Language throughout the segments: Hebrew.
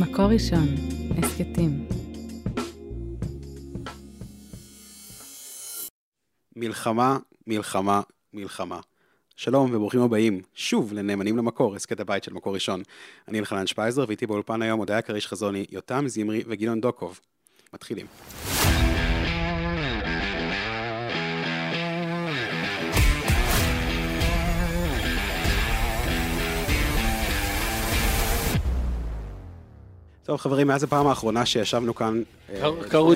מקור ראשון, הסכתים. מלחמה, מלחמה, מלחמה. שלום וברוכים הבאים שוב לנאמנים למקור, הסכת הבית של מקור ראשון. אני אלון שפייזר ואיתי באולפן היום הודיה כריש חזוני, יותם זמרי וגדעון דוקוב. מתחילים. טוב חברים, מאז הפעם האחרונה שישבנו כאן,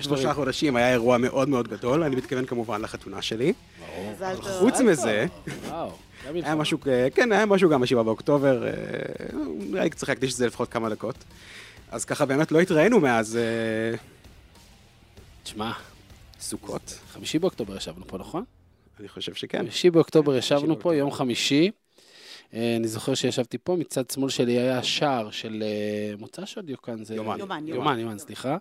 שלושה חודשים, היה אירוע מאוד מאוד גדול, אני מתכוון כמובן לחתונה שלי. אבל חוץ מזה, היה משהו, כן, היה משהו גם ב-7 באוקטובר, אני צריך להקדיש את זה לפחות כמה דקות. אז ככה באמת לא התראינו מאז... תשמע, סוכות. 5 באוקטובר ישבנו פה, נכון? אני חושב שכן. 5 באוקטובר ישבנו פה, יום חמישי. אני זוכר שישבתי פה, מצד שמאל שלי היה שער של מוצא שעוד יוקן, זה... יומן, סליחה.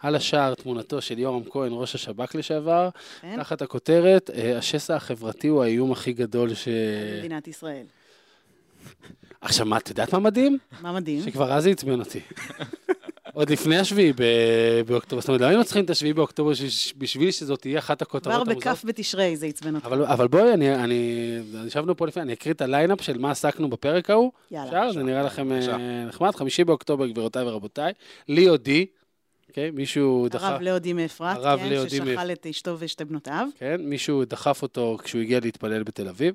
על השער תמונתו של יורם כהן, ראש השב"כ לשעבר, תחת הכותרת, השסע החברתי הוא האיום הכי גדול ש... מדינת ישראל. עכשיו, מה, את יודעת מה מדהים? מה מדהים? שכבר אז זה הצמיין אותי. עוד לפני השביעי באוקטובר, זאת אומרת, לא היינו צריכים את השביעי באוקטובר בשביל שזאת תהיה אחת הכותרות המוזרות. כבר בכף בתשרי זה יצבן אותך. אבל בואי, אני שבנו פה לפני, אני אקריא את הליינאפ של מה עסקנו בפרק ההוא. יאללה. זה נראה לכם נחמד, 5 באוקטובר, גבירותיי ורבותיי, לי עודי, מישהו דחף... הרב לאודי מאפרט, ששכל את אשתו ושתי בנותיו. כן, מישהו דחף אותו כשהוא הגיע להתפלל בתל אביב.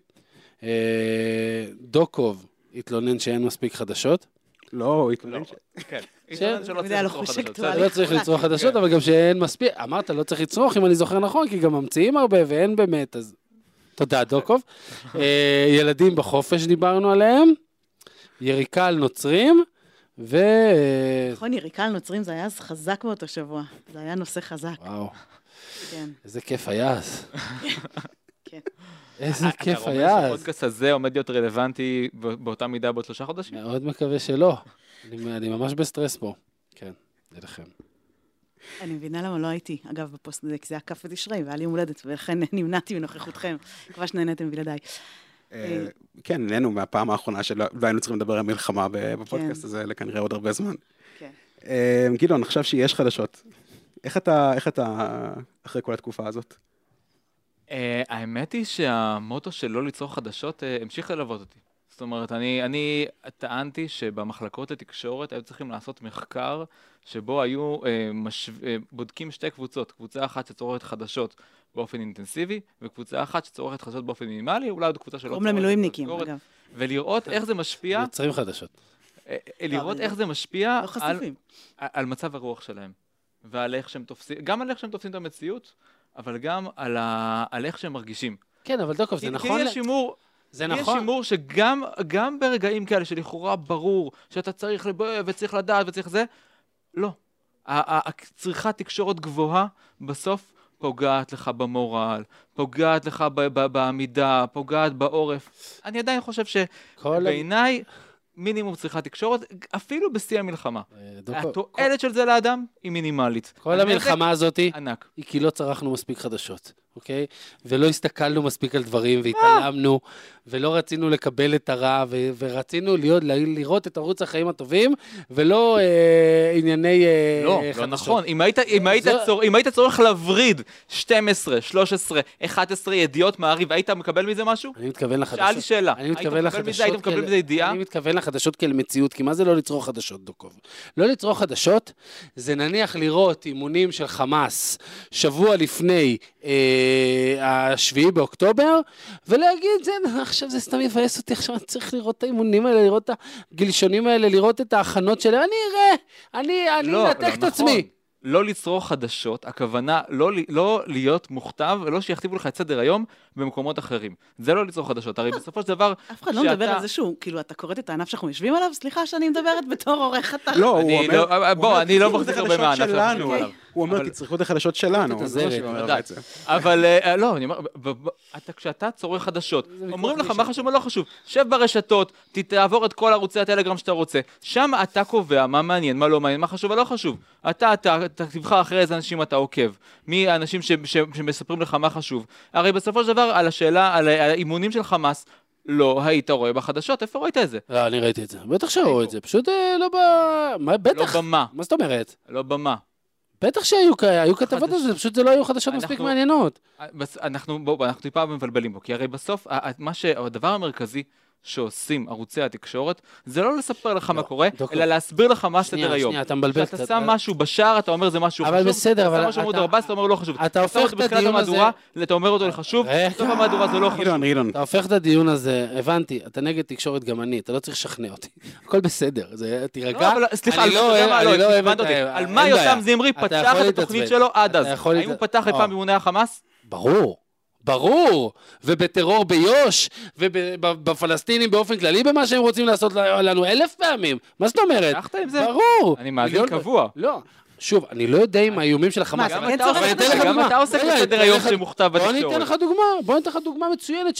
דוקוב התלונן שאין מספיק חדשות. לא, התלונן שלא צריך לצרוך חדשות, אבל גם שאין מספיק, אמרת לא צריך לצרוך אם אני זוכר נכון, כי גם ממציאים הרבה ואין באמת, אז תודה דוקוב. ילדים בחופש דיברנו עליהם, יריקה על נוצרים, ו... נכון, יריקה על נוצרים זה היה אז חזק באותו שבוע, זה היה נושא חזק. וואו, איזה כיף היה אז. כן. איזה כיף היה. אתה רואה שהפודקאסט הזה עומד להיות רלוונטי באותה מידה בעוד 3 חודשים? מאוד מקווה שלא. אני ממש בסטרס פה. כן, זה לכם. אני מבינה למה לא הייתי. אגב, בפוסט הזה, כי זה היה כף ותשרי, והיה לי מולדת, ולכן נמנעתי מנוכחותכם. כבר שנהנתם בלעדיי. כן, נהנו מהפעם האחרונה שלא היינו צריכים לדבר על מלחמה בפודקאסט הזה, לכנראה עוד הרבה זמן. גדעון, עכשיו שיש חדשות. איך אתה אחרי כל התקופה הזאת? האמת היא שהמוטו שלא ליצור חדשות המשיך ללוות אותי. זאת אומרת, אני טענתי שבמחלקות לתקשורת היו צריכים לעשות מחקר שבו היו בודקים 2 קבוצות, קבוצה אחת שצורכת חדשות באופן אינטנסיבי, וקבוצה אחת שצורכת חדשות באופן מינימלי, אולי עוד קבוצה שלא צורכת. למילואימניקים, אגב. ולראות איך זה משפיע... יוצרים חדשות. לראות איך זה משפיע על מצב הרוח שלהם. ועל איך שהם תופסים, גם על איך שהם תופסים את המציאות, אבל גם על איך שהם מרגישים. כן, אבל דוקוב, זה נכון. זה נכון. יש שימור שגם ברגעים כאלה שלכאורה ברור, שאתה צריך לבוא וצריך לדעת וצריך זה, לא. צריכת תקשורת גבוהה בסוף פוגעת לך במורל, פוגעת לך בעמידה, פוגעת בעורף. אני עדיין חושב שבעיניי מינימום צריכה תקשורת, אפילו בשיא המלחמה. התועלת של זה לאדם היא מינימלית. כל המלחמה הזאת היא כי לא צרכנו מספיק חדשות, אוקיי? ולא הסתכלנו מספיק על דברים, והתעלמנו, ולא רצינו לקבל את הרע, ורצינו לראות את ערוץ החיים הטובים, ולא ענייני חדשות. לא נכון. אם היית צורך להבריד 12, 13, 11 ידיעות מעריב, היית מקבל מזה משהו? אני מתכוון לחדשות. שאלתי שאלה. היית מקבל מזה ידיעה? אני מתכוון לחדשות כאל מציאות, כי מה זה לא לצרוך חדשות, דוקוב? לא לצרוך חדשות, זה נניח לראות אימונים של חמאס שבוע לפני השביעי באוקטובר, ולהגיד, עכשיו זה סתם יפייס אותי, עכשיו אני צריך לראות את האימונים האלה, לראות את הגלשונים האלה, לראות את ההכנות שלהם, אני נתק את עצמי. לא לצרוך חדשות, הכוונה לא להיות מוכתב, ולא שיכתיבו לך את סדר היום במקומות אחרים. זה לא ליצור חדשות, הרי בסופו של דבר... אף אחד לא מדבר על זה שהוא, כאילו, אתה קוראת את הענף שאנחנו יושבים עליו, סליחה שאני מדברת בתור עורך התחת. לא, הוא אומר... בוא, אני לא מחזיק הרבה מהענף שלנו. הוא אומר, תצריכו את החדשות שלנו. אבל לא, אני אומר, כשאתה צורך חדשות, אומרים לך מה חשוב או לא חשוב, שב ברשתות, תעבור את כל ערוצי הטלגרם שאתה רוצה, שם אתה קובע מה מעניין, מה לא מעניין, מה חשוב או לא חשוב. אתה תבחר אחרי איזה אנשים אתה עוקב, מי האנשים שמספרים לך מה חשוב. הרי בסופו של דבר, על השאלה, על האימונים של חמאס, לא היית רואה בחדשות, איפה ראית את זה? לא, אני ראיתי את זה. בטח שראו את זה, פשוט לא במה, בטח. לא במה. מה זאת אומרת? לא במה. בטח שהיו כתבות על זה, פשוט זה לא היו חדשות מספיק מעניינות. אנחנו טיפה מבלבלים בו, כי הרי בסוף, הדבר המרכזי שעושים ערוצי התקשורת, זה לא לספר לך מה קורה, אלא להסביר לך מה סדר היום. שנייה, אתה מבלבל קצת. כשאתה שם משהו בשער, אתה אומר זה משהו חשוב. אבל בסדר, אבל... אתה שם משהו מודרבס, אתה אומר לא חשוב. אתה הופך את הדיון הזה... אתה אומר אותו לחשוב, בסוף המהדורה זה לא חשוב. אילון. אתה הופך את הדיון הזה, הבנתי, אתה נגד תקשורת גם אני, אתה לא צריך לשכנע אותי. הכל בסדר, זה תירגע. סליחה, אני לא אוהב את זה. על מה יותם זמרי פתח את התוכנית שלו עד אז? האם הוא פתח לפעם באימוני החמאס? ברור. ברור, ובטרור ביוש, ובפלסטינים באופן כללי, במה שהם רוצים לעשות לנו 1,000 פעמים. מה זאת אומרת? ברור. אני מאזין קבוע. לא. שוב, אני לא יודע אם האיומים של החמאס. גם אתה עוסק בסדר היום שמוכתב בתקשורת. בוא ניתן לך דוגמה. בוא ניתן לך דוגמה מצוינת.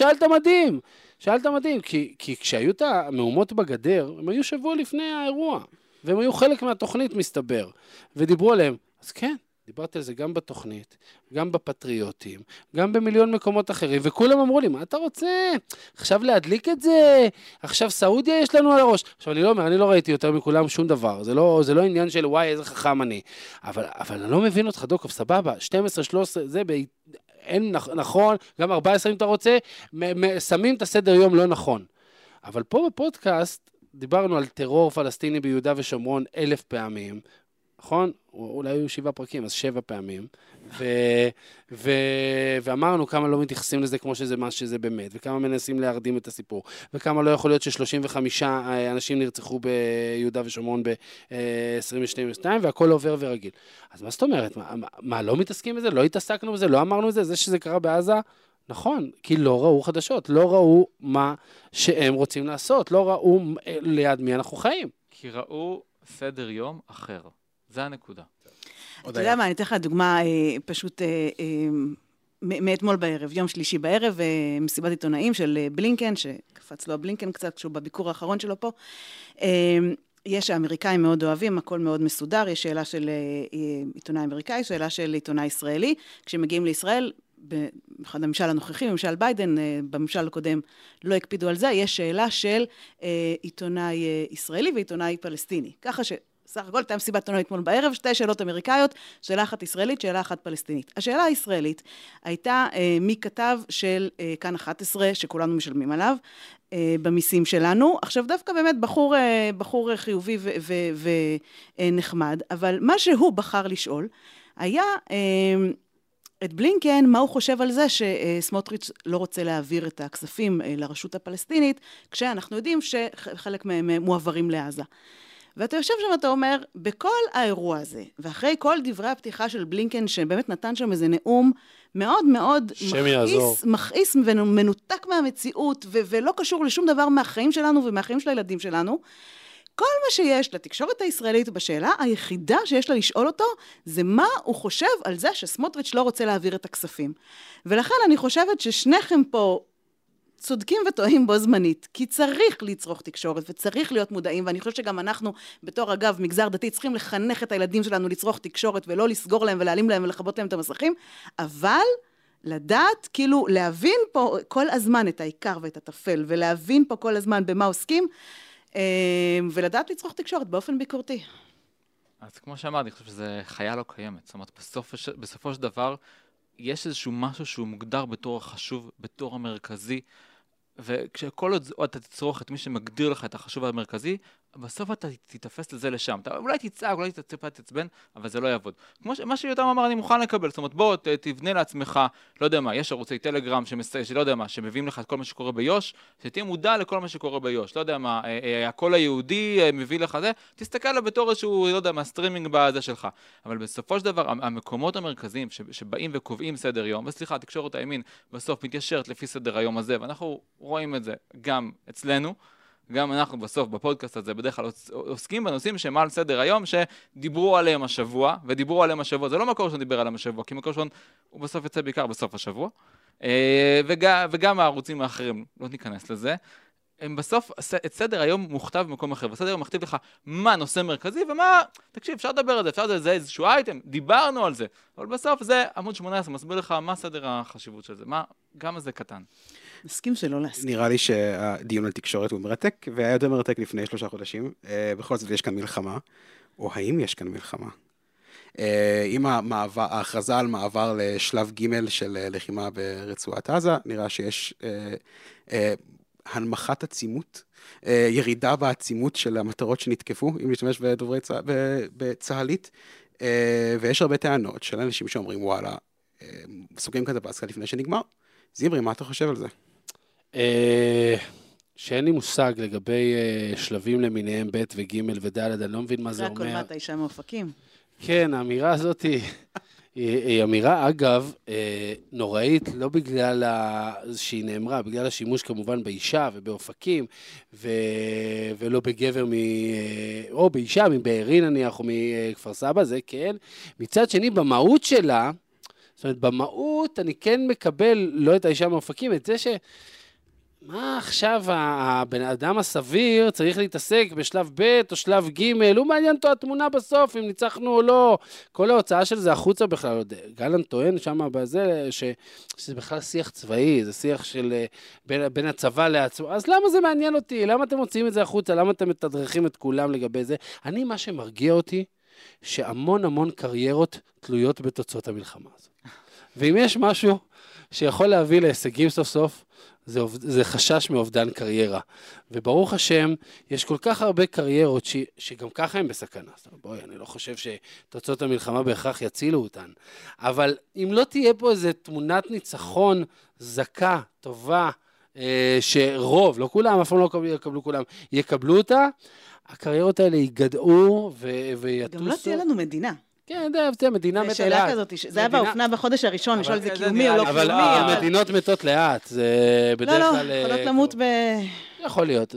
שאלת מדהים. כי כשהיו את המהומות בגדר, הם היו שבוע לפני האירוע. והם היו חלק מהתוכנית מסתבר. ודיברו עליהם. אז כן. דיברתי על זה גם בתוכנית, גם בפטריוטים, גם במיליון מקומות אחרים, וכולם אמרו לי, מה אתה רוצה? עכשיו להדליק את זה? עכשיו סעודיה יש לנו על הראש. עכשיו אני לא אומר, אני לא ראיתי יותר מכולם שום דבר, זה לא עניין של וואי, איזה חכם אני. אבל אני לא מבין אותך, דוקוב, סבבה, 12, 13, זה אין נכון, גם 14 אם אתה רוצה, שמים את הסדר יום לא נכון. אבל פה בפודקאסט דיברנו על טרור פלסטיני ביהודה ושומרון 1,000 פעמים, נכון? אולי היו 7 פרקים, אז 7 פעמים. ואמרנו כמה לא מתייחסים לזה כמו שזה מה שזה באמת, וכמה מנסים להרדים את הסיפור, וכמה לא יכול להיות ש35 אנשים נרצחו ביהודה ושומרון ב-2022, והכל עובר ורגיל. אז מה זאת אומרת? מה, לא מתעסקים בזה? לא התעסקנו בזה? לא אמרנו בזה? זה שזה קרה בעזה? נכון, כי לא ראו חדשות, לא ראו מה שהם רוצים לעשות, לא ראו ליד מי אנחנו חיים. כי ראו סדר יום אחר. זה הנקודה. אתה יודע מה, אני אתן לך דוגמה פשוט מאתמול בערב, יום שלישי בערב, מסיבת עיתונאים של בלינקן, שקפץ לו בלינקן קצת כשהוא בביקור האחרון שלו פה. יש האמריקאים מאוד אוהבים, הכל מאוד מסודר, יש שאלה של עיתונאי אמריקאי, שאלה של עיתונאי ישראלי, כשמגיעים לישראל, באחד הממשל הנוכחי, ממשל ביידן, בממשל הקודם לא הקפידו על זה, יש שאלה של עיתונאי ישראלי ועיתונאי פלסטיני. ככה ש... סך הכל, הייתה מסיבת עיתונאים אתמול בערב, 2 שאלות אמריקאיות, שאלה אחת ישראלית, שאלה אחת פלסטינית. השאלה הישראלית הייתה מכתב של כאן 11, שכולנו משלמים עליו, במיסים שלנו. עכשיו דווקא באמת בחור חיובי ונחמד, אבל מה שהוא בחר לשאול, היה את בלינקן, מה הוא חושב על זה שסמוטריץ' לא רוצה להעביר את הכספים לרשות הפלסטינית, כשאנחנו יודעים שחלק מהם מועברים לעזה. ואתה יושב שם, אתה אומר, בכל האירוע הזה, ואחרי כל דברי הפתיחה של בלינקן, שבאמת נתן שם איזה נאום מאוד מאוד מכעיס ומנותק מהמציאות, ולא קשור לשום דבר מהחיים שלנו ומהחיים של הילדים שלנו, כל מה שיש לתקשורת הישראלית בשאלה היחידה שיש לה לשאול אותו, זה מה הוא חושב על זה שסמוטריץ' לא רוצה להעביר את הכספים. ולכן אני חושבת ששניכם פה, צודקים וטועים בו זמנית, כי צריך לצרוך תקשורת וצריך להיות מודעים, ואני חושבת שגם אנחנו, בתור אגב מגזר דתי, צריכים לחנך את הילדים שלנו לצרוך תקשורת ולא לסגור להם ולהעלים להם ולחבות להם את המסכים, אבל לדעת, כאילו להבין פה כל הזמן את העיקר ואת הטפל, ולהבין פה כל הזמן במה עוסקים, ולדעת לצרוך תקשורת באופן ביקורתי. אז כמו שאמרתי, אני חושב שזה חיה לא קיימת, זאת אומרת, בסופו של דבר, יש איזשהו משהו שהוא מוגדר בתור החשוב, בתור המרכזי, וכשכל עוד אתה תצרוך את מי שמגדיר לך את החשוב המרכזי, בסוף אתה תתפס לזה לשם. אתה אולי תצעק, אולי תצבן, אבל זה לא יעבוד. כמו מה שיותם אמר, אני מוכן לקבל. זאת אומרת, בוא, תבנה לעצמך, לא יודע מה, יש ערוצי טלגרם שלא יודע מה, שמביאים לך את כל מה שקורה ביוש, שתהיה מודע לכל מה שקורה ביוש. לא יודע מה, הכל היהודי מביא לך זה, תסתכל עליו בתור איזשהו, לא יודע מה, סטרימינג בזה שלך. אבל בסופו של דבר, המקומות המרכזיים שבאים וקובעים סדר יום, וסליחה, תקשורת הימין בסוף מתיישרת לפי סדר היום הזה, ואנחנו רואים את זה גם אצלנו. גם אנחנו בסוף בפודקאסט הזה בדרך כלל עוסקים בנושאים שהם על סדר היום שדיברו עליהם השבוע, ודיברו עליהם השבוע, זה לא מקור ראשון דיבר עליהם השבוע, כי מקור ראשון הוא בסוף יצא בעיקר בסוף השבוע, וגם הערוצים האחרים, לא ניכנס לזה, הם בסוף, את סדר היום מוכתב במקום אחר, והסדר היום מכתיב לך מה נושא מרכזי ומה, תקשיב, אפשר לדבר על זה, אפשר לדבר על זה, איזשהו אייטם, דיברנו על זה, אבל בסוף זה עמוד 18, מסביר לך מה סדר החשיבות של זה, מה, גם זה קטן. נסכים שלא להסכים. נראה לי שהדיון על תקשורת הוא מרתק, והיה יותר מרתק לפני 3 חודשים, בכל זאת יש כאן מלחמה, או האם יש כאן מלחמה? עם ההכרזה על מעבר לשלב ג' של לחימה ברצועת עזה, נראה שיש הנמכת עצימות, ירידה בעצימות של המטרות שנתקפו, אם נשתמש בדוברי בצהלית, ויש הרבה טענות של אנשים שאומרים, וואלה, סוגרים כזה פסקה לפני שנגמר. זמרי, מה אתה חושב על זה? שאין לי מושג לגבי שלבים למיניהם ב' וג' וד', אני לא מבין מה זה אומר. זה הכל מה, אתה אישה מאופקים. כן, האמירה הזאת היא אמירה, אגב, נוראית, לא בגלל שהיא נאמרה, בגלל השימוש כמובן באישה ובאופקים, ולא בגבר, או באישה, מבארי נניח, או מכפר סבא, זה כן. מצד שני, במהות שלה, זאת אומרת, במהות אני כן מקבל, לא את האישה מאופקים, את זה ש... מה עכשיו הבן אדם הסביר צריך להתעסק בשלב ב' או שלב ג', הוא מעניין אותו התמונה בסוף, אם ניצחנו או לא, כל ההוצאה של זה החוצה בכלל, גלן טוען שם בזה, שזה בכלל שיח צבאי, זה שיח של בין הצבא לעצמו, אז למה זה מעניין אותי? למה אתם מוציאים את זה החוצה? למה אתם מתדרכים את כולם לגבי זה? אני, מה שמרגיע אותי, שהמון המון קריירות תלויות בתוצאות המלחמה הזאת. ואם יש משהו שיכול להביא להישגים סוף סוף, זה חשש מאובדן קריירה. וברוך השם, יש כל כך הרבה קריירות שגם ככה הן בסכנה. זאת אומרת, בואי, אני לא חושב שתוצאות המלחמה בהכרח יצילו אותן. אבל אם לא תהיה פה איזו תמונת ניצחון זכה, טובה, שרוב, לא כולם, אף פעם לא יקבלו כולם, יקבלו אותה, הקריירות האלה ייגדעו ויתוסו. גם לא תהיה לנו מדינה. כן, זה מדינה מת לאט. שאלה כזאת, זה היה באופנה בחודש הראשון, לשאול זה קיומי או לא קיומי. אבל המדינות מתות לאט, זה בדרך כלל... לא, יכולות למות ב... יכול להיות,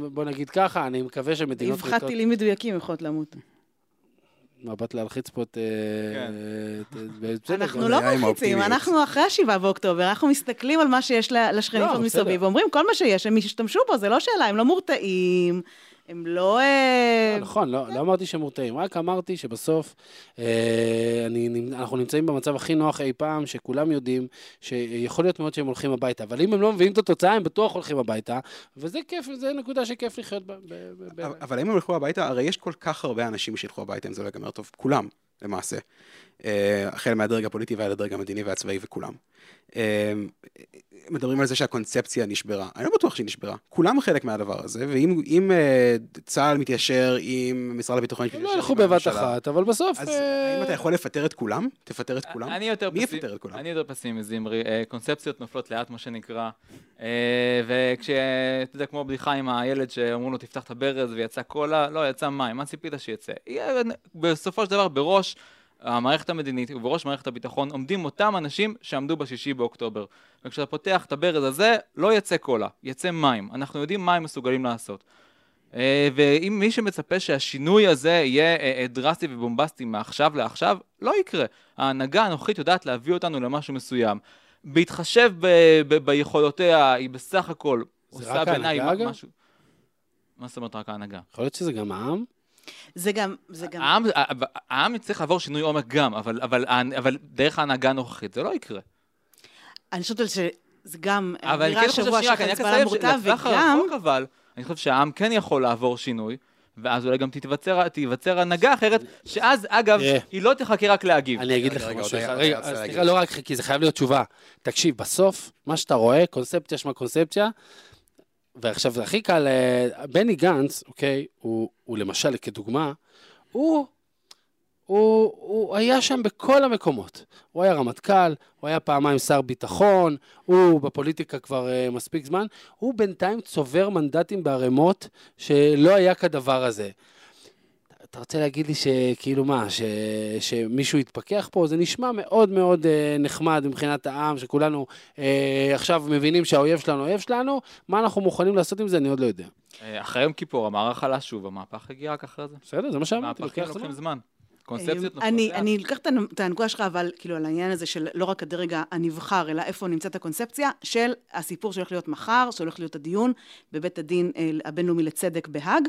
בוא נגיד ככה, אני מקווה שמדינות... הבחת טילים מדויקים יכולות למות. מבט להלחיץ פה את... אנחנו לא מלחיצים, אנחנו אחרי ה-7 באוקטובר, אנחנו מסתכלים על מה שיש לשכנים פה מסביב, ואומרים כל מה שיש, הם השתמשו בו, זה לא שאלה, הם לא מורתעים. הם לא... נכון, לא אמרתי שמורתעים, רק אמרתי שבסוף אנחנו נמצאים במצב הכי נוח אי פעם, שכולם יודעים שיכול להיות מאוד שהם הולכים הביתה, אבל אם הם לא מביאים את התוצאה, הם בטוח הולכים הביתה, וזה כיף, זה נקודה שכיף לחיות ב... אבל אם הם הולכו הביתה, הרי יש כל כך הרבה אנשים שהלכו הביתה, אם זה לא יגמר טוב, כולם, למעשה. החל מהדרג הפוליטי ועד הדרג המדיני והצבאי וכולם. מדברים על זה שהקונספציה נשברה. אני לא בטוח שהיא נשברה. כולם חלק מהדבר הזה, ואם צה"ל מתיישר עם משרד הביטחון... הם לא הלכו בבת אחת, אבל בסוף... אז האם אתה יכול לפטר את כולם? תפטר את כולם? מי יפטר את כולם? אני יותר פסימי, זמרי. קונספציות נופלות לאט, מה שנקרא. וכש... אתה יודע, כמו בדיחה עם הילד שאמרו לו, תפתח את הברז ויצא קולה, לא, יצא מים. מה ציפית שיצא? בסופו של דבר, בראש המערכת המדינית ובראש מערכת הביטחון עומדים אותם אנשים שעמדו ב6 באוקטובר. וכשאתה פותח את הברז הזה, לא יצא קולה, יצא מים. אנחנו יודעים מה הם מסוגלים לעשות. ואם מי שמצפה שהשינוי הזה יהיה דרסטי ובומבסטי מעכשיו לעכשיו, לא יקרה. ההנהגה הנוכחית יודעת להביא אותנו למשהו מסוים. בהתחשב ביכולותיה, היא בסך הכל עושה בעיניי משהו. מה זאת אומרת רק ההנהגה? יכול להיות שזה גם העם? זה גם... העם צריך לעבור שינוי עומק גם, אבל דרך ההנהגה הנוכחית, זה לא יקרה. אני חושבת שזה גם... אבל אני חושב אני חושב שהעם כן יכול לעבור שינוי, ואז אולי גם תיווצר הנהגה אחרת, שאז, אגב, היא לא תחכה רק להגיב. אני אגיד לך משהו. רגע, סליחה, לא רק, כי זה חייב להיות תשובה. תקשיב, בסוף, מה שאתה רואה, קונספציה שמה קונספציה, ועכשיו הכי קל, בני גנץ, אוקיי, הוא למשל, כדוגמה, הוא היה שם בכל המקומות. הוא היה רמטכ"ל, הוא היה פעמיים שר ביטחון, הוא בפוליטיקה כבר מספיק זמן, הוא בינתיים צובר מנדטים בערימות שלא היה כדבר הזה. אתה רוצה להגיד לי שכאילו מה, שמישהו יתפקח פה, זה נשמע מאוד מאוד נחמד מבחינת העם, שכולנו עכשיו מבינים שהאויב שלנו אויב שלנו, מה אנחנו מוכנים לעשות עם זה, אני עוד לא יודע. אחרי יום כיפור, המערכה עלה שוב, המהפך הגיע רק אחרי זה. בסדר, זה מה שאמרתי. המהפכים לוקחים זמן. קונספציות נוספות. אני לקחת את הנקודה שלך, אבל כאילו על העניין הזה של לא רק הדרג הנבחר, אלא איפה נמצאת הקונספציה של הסיפור שהולך להיות מחר, שהולך להיות הדיון בבית הדין הבינלאומי לצדק בהאג,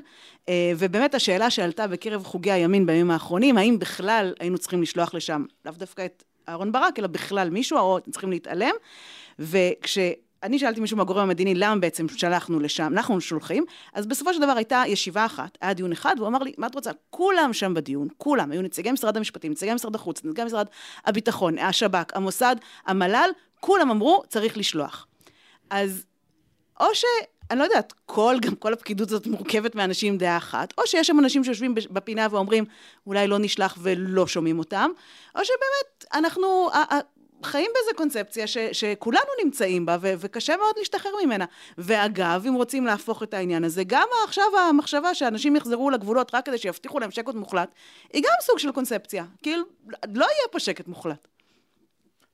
ובאמת השאלה שעלתה בקרב חוגי הימין בימים האחרונים, האם בכלל היינו צריכים לשלוח לשם, לאו דווקא את אהרון ברק, אלא בכלל מישהו, או צריכים להתעלם, אני שאלתי מישהו מהגורם המדיני, למה בעצם שלחנו לשם, אנחנו שולחים, אז בסופו של דבר הייתה ישיבה אחת, היה דיון אחד, והוא אמר לי, מה את רוצה? כולם שם בדיון, כולם, היו נציגי משרד המשפטים, נציגי משרד החוץ, נציגי משרד הביטחון, השב"כ, המוסד, המל"ל, כולם אמרו, צריך לשלוח. אז, או ש... אני לא יודעת, גם כל הפקידות זאת מורכבת מאנשים דעה אחת, או שיש שם אנשים שיושבים בפינה ואומרים, אולי לא נשלח ולא שומעים אותם, או שבאמת אנחנו... חיים באיזו קונספציה שכולנו נמצאים בה, וקשה מאוד להשתחרר ממנה. ואגב, אם רוצים להפוך את העניין הזה, גם עכשיו המחשבה שאנשים יחזרו לגבולות רק כדי שיבטיחו להם שקט מוחלט, היא גם סוג של קונספציה. כאילו, לא יהיה פה שקט מוחלט.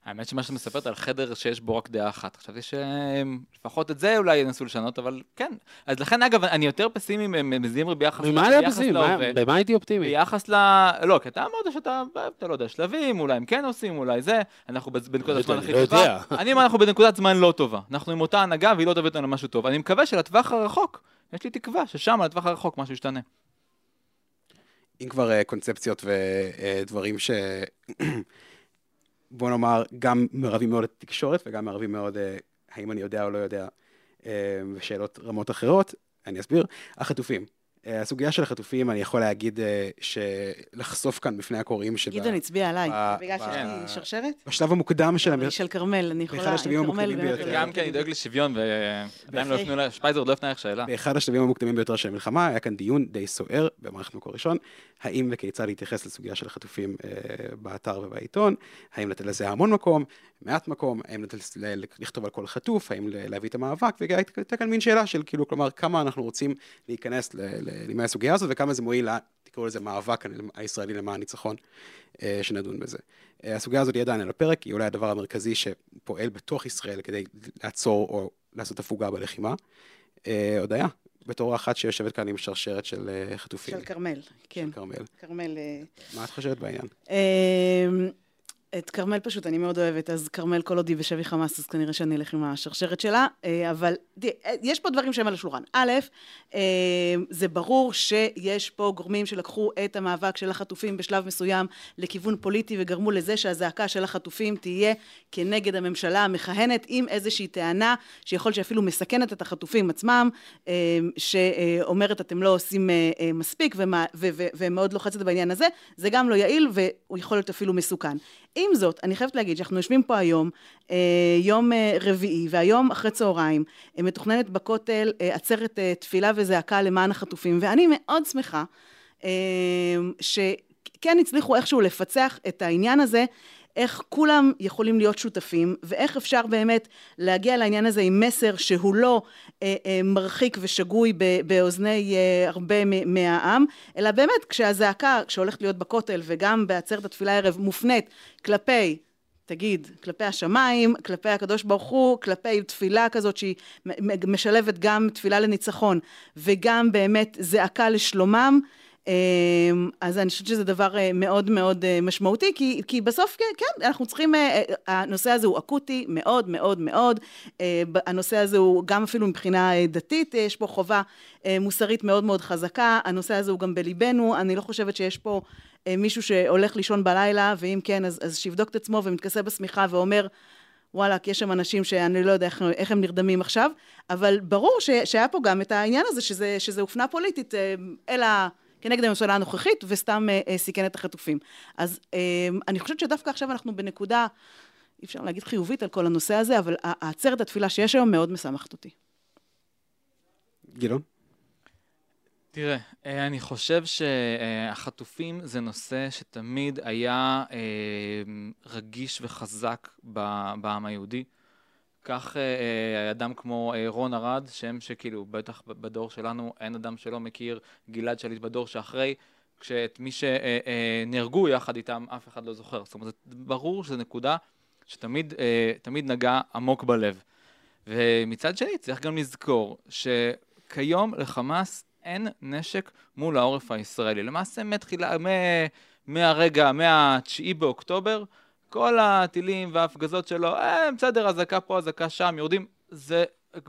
האמת שמה שאת מספרת על חדר שיש בו רק דעה אחת. חשבתי שלפחות את זה אולי ינסו לשנות, אבל כן. אז לכן, אגב, אני יותר פסימי מזמרי ביחס... ממה היה פסימי? במה הייתי אופטימי? ביחס ל... לא, כי אתה אמרת שאתה, אתה לא יודע, שלבים, אולי הם כן עושים, אולי זה. אנחנו בנקודת זמן הכי טובה. אני אומר, אנחנו בנקודת זמן לא טובה. אנחנו עם אותה הנהגה, והיא לא תביא אותנו משהו טוב. אני מקווה שלטווח הרחוק, יש לי תקווה ששם, לטווח הרחוק, משהו ישתנה. אם כבר קונספציות ודברים ש... בוא נאמר, גם מערבים מאוד את התקשורת, וגם מערבים מאוד, האם אני יודע או לא יודע, ושאלות רמות אחרות, אני אסביר. החטופים. הסוגיה של החטופים, אני יכול להגיד שלחשוף כאן בפני הקוראים שבה... גדעון הצביע עליי, בגלל שיש לי שרשרת? בשלב המוקדם של... אני של כרמל, אני יכולה... באחד השלבים המוקדמים ביותר. גם כן, אני דואג לשוויון, ועדיין לא הפנו לה, שפייזר עוד לא הפנה איך שאלה. באחד השלבים המוקדמים ביותר של המלחמה, היה כאן דיון די סוער, במערכת מקור ראשון, האם וכיצד להתייחס לסוגיה של החטופים באתר ובעיתון, האם לתת לזה המון מקום, מעט מקום, האם לכתוב על כל חטוף, האם להביא את המאבק, והייתה כאן מין שאלה של כאילו, כלומר, כמה אנחנו רוצים להיכנס למה הסוגיה הזאת, וכמה זה מועיל, תקראו לזה מאבק הישראלי למען ניצחון, שנדון בזה. הסוגיה הזאת היא עדיין על הפרק, היא אולי הדבר המרכזי שפועל בתוך ישראל כדי לעצור או לעשות הפוגה בלחימה. הודיה, בתור אחת שיושבת כאן עם שרשרת של חטופים. של כרמל, כן. כרמל. מה את חושבת בעניין? את כרמל פשוט, אני מאוד אוהבת, אז כרמל כל עוד היא בשבי חמאס, אז כנראה שאני אלך עם השרשרת שלה, אבל יש פה דברים שהם על השולחן. א', זה ברור שיש פה גורמים שלקחו את המאבק של החטופים בשלב מסוים לכיוון פוליטי, וגרמו לזה שהזעקה של החטופים תהיה כנגד הממשלה המכהנת, עם איזושהי טענה שיכול שאפילו מסכנת את החטופים עצמם, שאומרת אתם לא עושים מספיק, ומאוד לוחצת בעניין הזה, זה גם לא יעיל, והוא יכול להיות אפילו מסוכן. עם זאת, אני חייבת להגיד שאנחנו יושבים פה היום, יום רביעי, והיום אחרי צהריים, מתוכננת בכותל עצרת תפילה וזעקה למען החטופים, ואני מאוד שמחה שכן הצליחו איכשהו לפצח את העניין הזה, איך כולם יכולים להיות שותפים, ואיך אפשר באמת להגיע לעניין הזה עם מסר שהוא לא מרחיק ושגוי באוזני הרבה מהעם, אלא באמת כשהזעקה, כשהולכת להיות בכותל וגם בעצרת התפילה הערב, מופנית כלפי, תגיד, כלפי השמיים, כלפי הקדוש ברוך הוא, כלפי תפילה כזאת שהיא משלבת גם תפילה לניצחון, וגם באמת זעקה לשלומם, אז אני חושבת שזה דבר מאוד מאוד משמעותי, כי בסוף, כן, אנחנו צריכים, הנושא הזה הוא אקוטי, מאוד מאוד מאוד, הנושא הזה הוא גם אפילו מבחינה דתית, יש פה חובה מוסרית מאוד מאוד חזקה, הנושא הזה הוא גם בליבנו, אני לא חושבת שיש פה מישהו שהולך לישון בלילה, ואם כן, אז שיבדוק את עצמו ומתכסה בשמיכה ואומר, וואלה, כי יש שם אנשים שאני לא יודע איך הם נרדמים עכשיו, אבל ברור שהיה פה גם את העניין הזה, שזה הופנה פוליטית, אלא... כנגד הממשלה הנוכחית, וסתם סיכן את החטופים. אז אני חושבת שדווקא עכשיו אנחנו בנקודה, אי אפשר להגיד חיובית על כל הנושא הזה, אבל העצרת התפילה שיש היום מאוד משמחת אותי. גדעון? תראה, אני חושב שהחטופים זה נושא שתמיד היה רגיש וחזק בעם היהודי. כך אדם כמו רון ערד, שם שכאילו בטח בדור שלנו אין אדם שלא מכיר, גלעד שליט בדור שאחרי, כשאת מי שנהרגו יחד איתם אף אחד לא זוכר. זאת אומרת, ברור שזו נקודה שתמיד נגע עמוק בלב. ומצד שני צריך גם לזכור שכיום לחמאס אין נשק מול העורף הישראלי. למעשה מהרגע, מה-9 באוקטובר, כל הטילים וההפגזות שלו, בסדר, הזקה פה, הזקה שם, יורדים, זה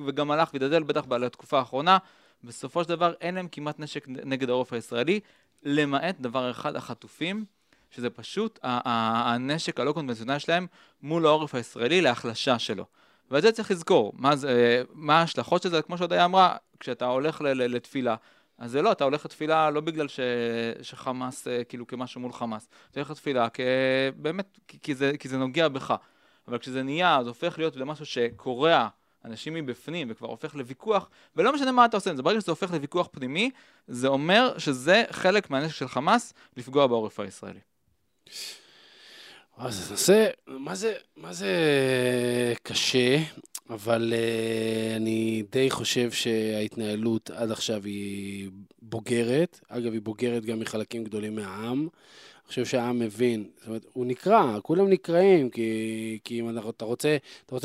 וגם הלך ודדל בטח בתקופה האחרונה, בסופו של דבר אין להם כמעט נשק נגד העורף הישראלי, למעט דבר אחד, החטופים, שזה פשוט הנשק הלא קונבנציונלי שלהם מול העורף הישראלי להחלשה שלו. ואת זה צריך לזכור, מה ההשלכות של זה, כמו שהודיה אמרה, כשאתה הולך לתפילה, אז זה לא, אתה הולך לתפילה לא בגלל שחמאס, כאילו כמשהו מול חמאס, אתה הולך לתפילה באמת, כי זה נוגע בך. אבל כשזה נהיה, זה הופך להיות למשהו שקורע אנשים מבפנים, וכבר הופך לוויכוח, ולא משנה מה אתה עושה, ברגע שזה הופך לוויכוח פנימי, זה אומר שזה חלק מהנשק של חמאס לפגוע בעורף הישראלי. אז נעשה, מה זה קשה, אבל אני די חושב שההתנהלות עד עכשיו היא בוגרת, אגב היא בוגרת גם מחלקים גדולים מהעם, אני חושב שהעם מבין, זאת אומרת, הוא נקרא, כולם נקראים, כי אם אתה רוצה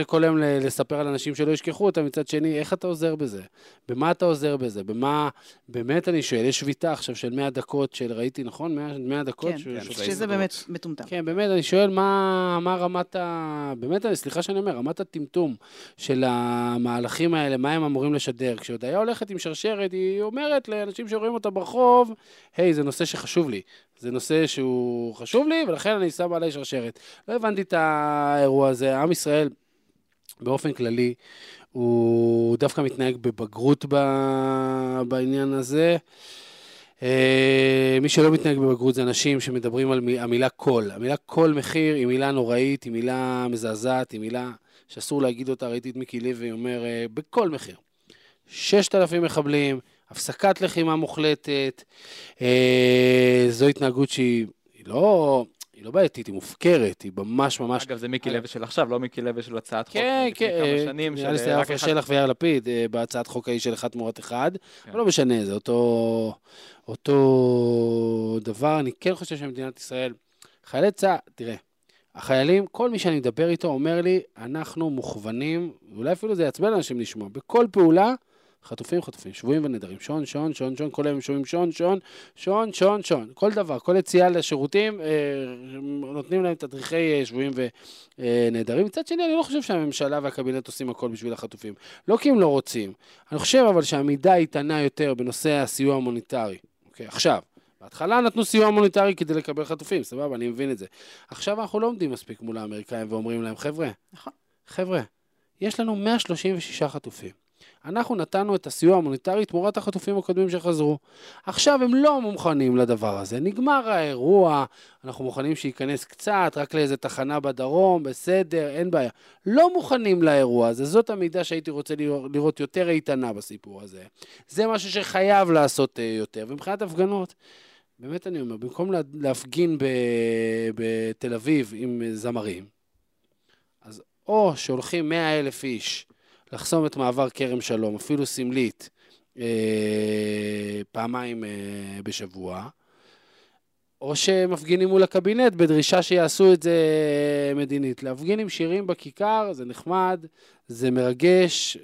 כל יום לספר על אנשים שלא ישכחו אותם, מצד שני, איך אתה עוזר בזה? במה אתה עוזר בזה? במה, באמת אני שואל, יש שביטה עכשיו של 100 דקות של ראיתי, נכון? 100 דקות? כן, שזה באמת מטומטם. כן, באמת, אני שואל מה רמת ה... באמת, סליחה שאני אומר, רמת הטמטום של המהלכים האלה, מה הם אמורים לשדר? כשהודיה הולכת עם שרשרת, היא אומרת לאנשים שרואים אותה ברחוב, "היי, זה נושא שחשוב לי." זה נושא שהוא חשוב לי, ולכן אני שם עליי שרשרת. לא הבנתי את האירוע הזה. עם ישראל, באופן כללי, הוא דווקא מתנהג בבגרות בעניין הזה. מי שלא מתנהג בבגרות זה אנשים שמדברים על המילה כל. המילה כל מחיר היא מילה נוראית, היא מילה מזעזעת, היא מילה שאסור להגיד אותה. ראיתי את מיקי לוי ואומר, בכל מחיר. 6,000 מחבלים, הפסקת לחימה מוחלטת, זו התנהגות שהיא לא בעייתית, היא מופקרת, היא ממש... אגב, זה מיקי לוי של עכשיו, לא מיקי לוי של הצעת חוק. כן, נראה לי שזה עפר שלח ויאיר לפיד, בהצעת חוק ההיא של 1+1, אבל לא משנה, זה אותו דבר. אני כן חושב שמדינת ישראל, חיילי צה"ל, תראה, החיילים, כל מי שאני מדבר איתו אומר לי, אנחנו מוכוונים, ואולי אפילו זה יעצבן לאנשים לשמוע, בכל פעולה, חטופים, שבויים ונדרים, שון, כל היום שומעים שון, כל דבר, כל יציאה לשירותים, נותנים להם תדריכי שבויים ונדרים. מצד שני, אני לא חושב שהממשלה והקבינט עושים הכל בשביל החטופים. לא כי הם לא רוצים. אני חושב אבל שהמידה איתנה יותר בנושא הסיוע המוניטרי. אוקיי, עכשיו. בהתחלה נתנו סיוע מוניטרי כדי לקבל חטופים, סבבה, אני מבין את זה. עכשיו אנחנו לא עומדים מספיק מול האמריקאים ואומרים להם, חבר'ה, יש לנו 136 חטופים. אנחנו נתנו את הסיוע המוניטרי תמורת החטופים הקודמים שחזרו. עכשיו הם לא מוכנים לדבר הזה. נגמר האירוע, אנחנו מוכנים שייכנס קצת, רק לאיזה תחנה בדרום, בסדר, אין בעיה. לא מוכנים לאירוע הזה, זאת המידה שהייתי רוצה לראות יותר איתנה בסיפור הזה. זה משהו שחייב לעשות יותר. ומבחינת הפגנות, באמת אני אומר, במקום להפגין בתל אביב עם זמרים, אז או שהולכים 100,000 איש, לחסום את מעבר כרם שלום, אפילו סמלית, פעמיים בשבוע, או שמפגינים מול הקבינט בדרישה שיעשו את זה מדינית. להפגין עם שירים בכיכר, זה נחמד, זה מרגש,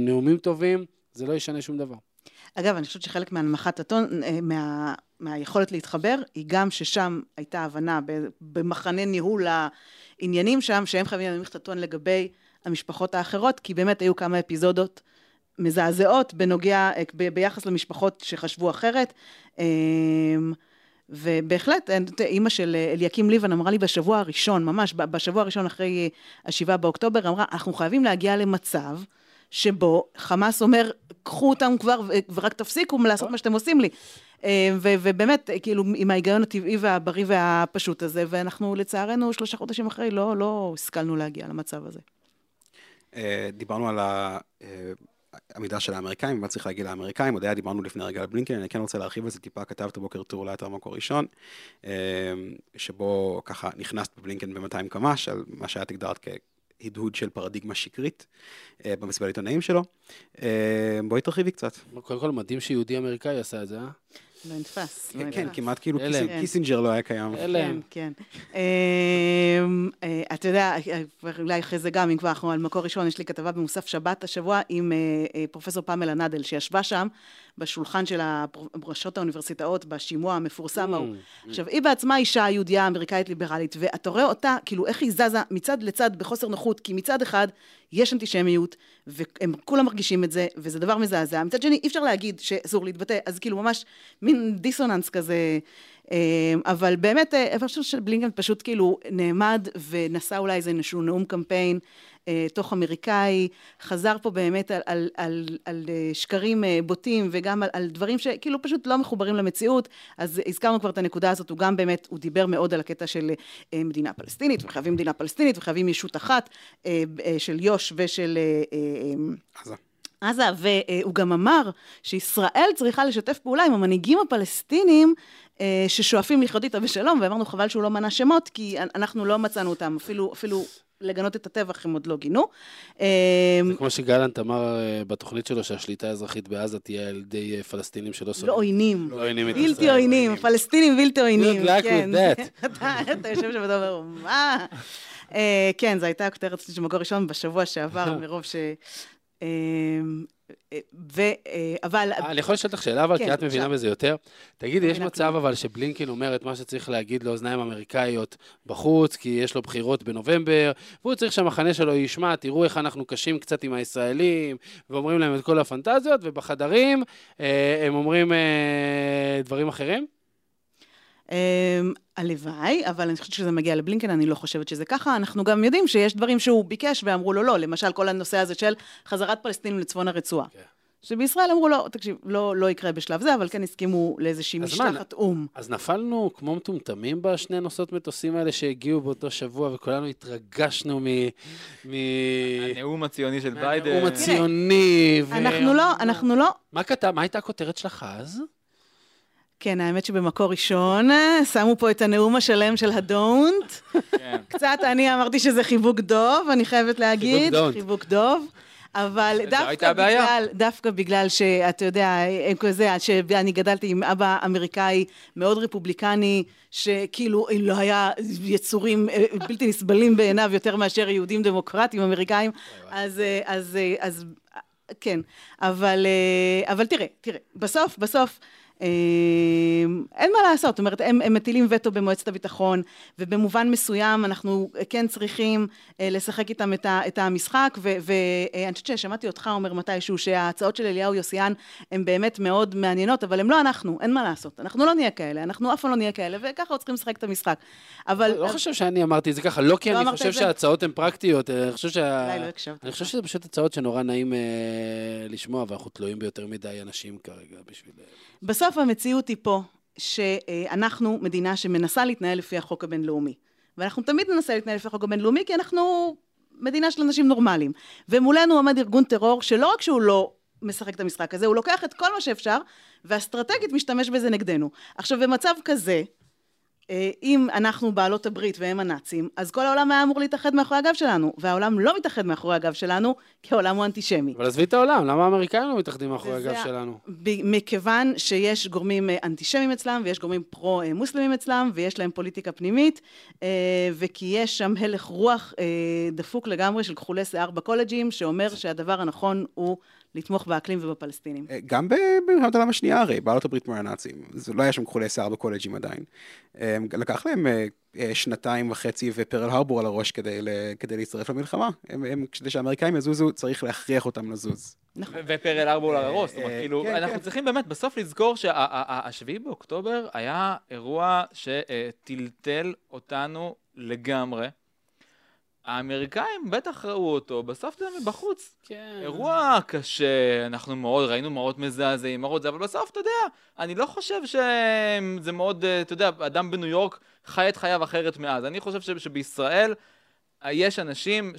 נאומים טובים, זה לא ישנה שום דבר. אגב, אני חושבת שחלק מהנמחת הטון, מהיכולת להתחבר, היא גם ששם הייתה הבנה במחנה ניהול העניינים שם, שהם חייבים להנמיך את הטון לגבי המשפחות האחרות, כי באמת היו כמה אפיזודות מזעזעות ביחס למשפחות שחשבו אחרת, ובהחלט, אימא של אליקים ליוון אמרה לי בשבוע הראשון, ממש בשבוע הראשון אחרי 7 באוקטובר, אמרה, אנחנו חייבים להגיע למצב שבו חמאס אומר, קחו אותם כבר ורק תפסיקו לעשות מה שאתם עושים לי. ובאמת, כאילו, עם ההיגיון הטבעי והבריא והפשוט הזה, ואנחנו לצערנו 3 חודשים אחרי לא השכלנו להגיע למצב הזה. דיברנו על העמידה של האמריקאים, ומה צריך להגיד לאמריקאים, עוד היה דיברנו לפני רגע על בלינקן, אני כן רוצה להרחיב על זה טיפה, כתבת בוקר טור לאתר מקור ראשון, שבו ככה נכנסת בבלינקן ב-200 קמ"ש, על מה שאת הגדרת כהדהוד של פרדיגמה שקרית, במסיבת עיתונאים שלו, בואי תרחיבי קצת. קודם כל מדהים שיהודי אמריקאי עשה את זה, אה? לא נתפס. כן, כמעט כאילו קיסינג'ר לא היה קיים. כן, כן. אתה יודע, אולי אחרי זה גם, אם כבר אנחנו על מקור ראשון, יש לי כתבה במוסף שבת השבוע עם פרופסור פמלה נדל, שישבה שם בשולחן של ראשות האוניברסיטאות, בשימוע המפורסם ההוא. עכשיו, היא בעצמה אישה יהודיה אמריקאית ליברלית, ואתה רואה אותה, כאילו איך היא זזה מצד לצד בחוסר נוחות, כי מצד אחד יש אנטישמיות, והם כולם מרגישים את זה, וזה דבר מזעזע. מצד שני, אי אפשר להגיד שאסור להתבטא, אז כאילו ממש מין דיסוננס כזה, אבל באמת, איפשהו של בלינקן פשוט כאילו נעמד ונסע אולי איזשהו נאום קמפיין תוך אמריקאי, חזר פה באמת על שקרים בוטים, וגם על דברים שכאילו פשוט לא מחוברים למציאות, אז הזכרנו כבר את הנקודה הזאת, הוא גם באמת, הוא דיבר מאוד על הקטע של מדינה פלסטינית, וחייבים מדינה פלסטינית, וחייבים ישות אחת של יוש ושל... עזה, והוא גם אמר שישראל צריכה לשתף פעולה עם המנהיגים הפלסטינים ששואפים לחיות איתה בשלום, ואמרנו חבל שהוא לא מנה שמות, כי אנחנו לא מצאנו אותם, אפילו לגנות את הטבח הם עוד לא גינו. זה כמו שגלנט אמר בתוכנית שלו שהשליטה האזרחית בעזה תהיה על ידי פלסטינים שלא סובבים. לא עוינים. לא עוינים את ישראל. בלתי עוינים, פלסטינים בלתי עוינים. Good luck with that. אתה יושב שבתא אומר, מה? כן, זו הייתה הכותרת של מקור ראשון בשבוע שעבר, מרוב ש... אבל... אני יכול לשאול אותך שאלה, אבל כי את מבינה בזה יותר. תגידי, יש מצב אבל שבלינקן אומר את מה שצריך להגיד לאוזניים אמריקאיות בחוץ, כי יש לו בחירות בנובמבר, והוא צריך שהמחנה שלו ישמע, תראו איך אנחנו קשים קצת עם הישראלים, ואומרים להם את כל הפנטזיות, ובחדרים הם אומרים דברים אחרים? הלוואי, אבל אני חושבת שזה מגיע לבלינקן, אני לא חושבת שזה ככה, אנחנו גם יודעים שיש דברים שהוא ביקש ואמרו לו לא, למשל כל הנושא הזה של חזרת פלסטינים לצפון הרצועה. שבישראל אמרו לו, תקשיב, לא יקרה בשלב זה, אבל כן הסכימו לאיזושהי משלחת אום. אז נפלנו כמו מטומטמים בשני נוסעות מטוסים האלה שהגיעו באותו שבוע, וכולנו התרגשנו מהנאום הציוני של ביידן. הנאום הציוני. אנחנו לא. מה הייתה הכותרת שלך אז? כן, האמת שבמקור ראשון, שמו פה את הנאום השלם של הדונט. קצת, אני אמרתי שזה חיבוק דוב, אני חייבת להגיד, חיבוק דוב. אבל דווקא בגלל שאתה יודע, שאני גדלתי עם אבא אמריקאי מאוד רפובליקני, שכאילו לא היה יצורים בלתי נסבלים בעיניו יותר מאשר יהודים דמוקרטיים אמריקאים, אז כן, אבל תראה, בסוף, אין מה לעשות, זאת אומרת, הם מטילים וטו במועצת הביטחון, ובמובן מסוים אנחנו כן צריכים לשחק איתם את המשחק, ואני חושבת ששמעתי אותך אומר מתישהו שההצעות של אליהו יוסיאן הן באמת מאוד מעניינות, אבל הם לא אנחנו, אין מה לעשות, אנחנו לא נהיה כאלה, אנחנו אף פעם לא נהיה כאלה, וככה צריכים לשחק את המשחק. אבל... לא חושב שאני אמרתי את זה ככה, לא כי אני חושב שההצעות הן פרקטיות, אני חושב שזה פשוט הצעות שנורא נעים לשמוע, ואנחנו תלויים ביותר מדי אנשים כרגע בשביל... בסוף המציאות היא פה שאנחנו מדינה שמנסה להתנהל לפי החוק הבינלאומי. ואנחנו תמיד ננסה להתנהל לפי החוק הבינלאומי כי אנחנו מדינה של אנשים נורמליים. ומולנו עומד ארגון טרור שלא רק שהוא לא משחק את המשחק הזה, הוא לוקח את כל מה שאפשר ואסטרטגית משתמש בזה נגדנו. עכשיו במצב כזה, אם אנחנו בעלות הברית והם הנאצים, אז כל העולם היה אמור להתאחד מאחורי הגב שלנו, והעולם לא מתאחד מאחורי הגב שלנו, כי העולם הוא אנטישמי. אבל עזבי את העולם, למה האמריקאים לא מתאחדים מאחורי הגב שלנו? מכיוון שיש גורמים אנטישמים אצלם, ויש גורמים פרו-מוסלמים אצלם, ויש להם פוליטיקה פנימית, וכי יש שם הלך רוח דפוק לגמרי של כחולי שיער בקולג'ים, שאומר שהדבר הנכון הוא... לתמוך באקלים ובפלסטינים. גם במלחמת העולם השנייה הרי, בעלות הברית מול הנאצים. זה לא היה שם כחולי שיער בקולג'ים עדיין. לקח להם 2.5 ופרל הרבור על הראש כדי להצטרף למלחמה. כדי שהאמריקאים יזוזו, צריך להכריח אותם לזוז. ופרל הרבור על הראש. אנחנו צריכים באמת בסוף לזכור שה7 באוקטובר היה אירוע שטלטל אותנו לגמרי. האמריקאים בטח ראו אותו, בסוף זה מבחוץ. כן. אירוע קשה, אנחנו מאוד, ראינו מראות מזעזעים, מראות זה, אבל בסוף, אתה יודע, אני לא חושב שזה מאוד, אתה יודע, אדם בניו יורק חי את חייו אחרת מאז. אני חושב שבישראל יש אנשים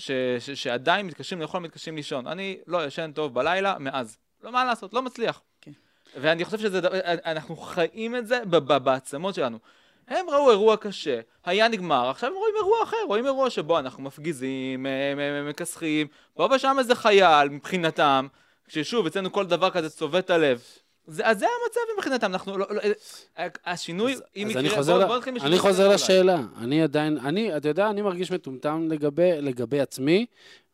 שעדיין מתקשים לאכול, מתקשים לישון. אני לא ישן טוב בלילה מאז. לא מה לעשות, לא מצליח. כן. ואני חושב שאנחנו חיים את זה בעצמות שלנו. הם ראו אירוע קשה, היה נגמר, עכשיו הם רואים אירוע אחר, רואים אירוע שבו אנחנו מפגיזים, מכסחים, פה ושם איזה חייל מבחינתם, כששוב, אצלנו כל דבר כזה צובט הלב, אז זה המצב מבחינתם, אנחנו לא... השינוי, אם יקרה... אני חוזר לשאלה, אני עדיין, אתה יודע, אני מרגיש מטומטם לגבי עצמי,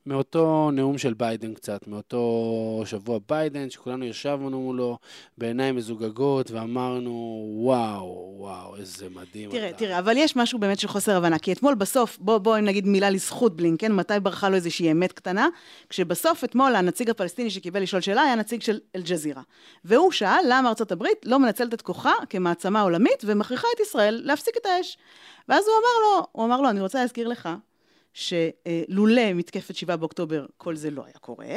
מאותו נאום של ביידן קצת, מאותו שבוע ביידן, שכולנו ישבנו מולו בעיניים מזוגגות, ואמרנו, וואו, וואו, איזה מדהים. תראה, אבל יש משהו באמת של חוסר הבנה, כי אתמול בסוף, בואו נגיד מילה לזכות בלינקן, מתי ברחה לו איזושהי אמת קטנה, כשבסוף אתמול הנציג הפלסטיני שקיבל לשאול שאלה, היה נציג של אל-ג'זירה. והוא שאל, למה ארצות הברית לא מנצלת את כוחה כמעצמה עולמית, ומכריחה את ישראל להפסיק את האש. ואז הוא אמר לו, אני רוצה להזכיר לך, שלולא מתקפת 7 באוקטובר כל זה לא היה קורה,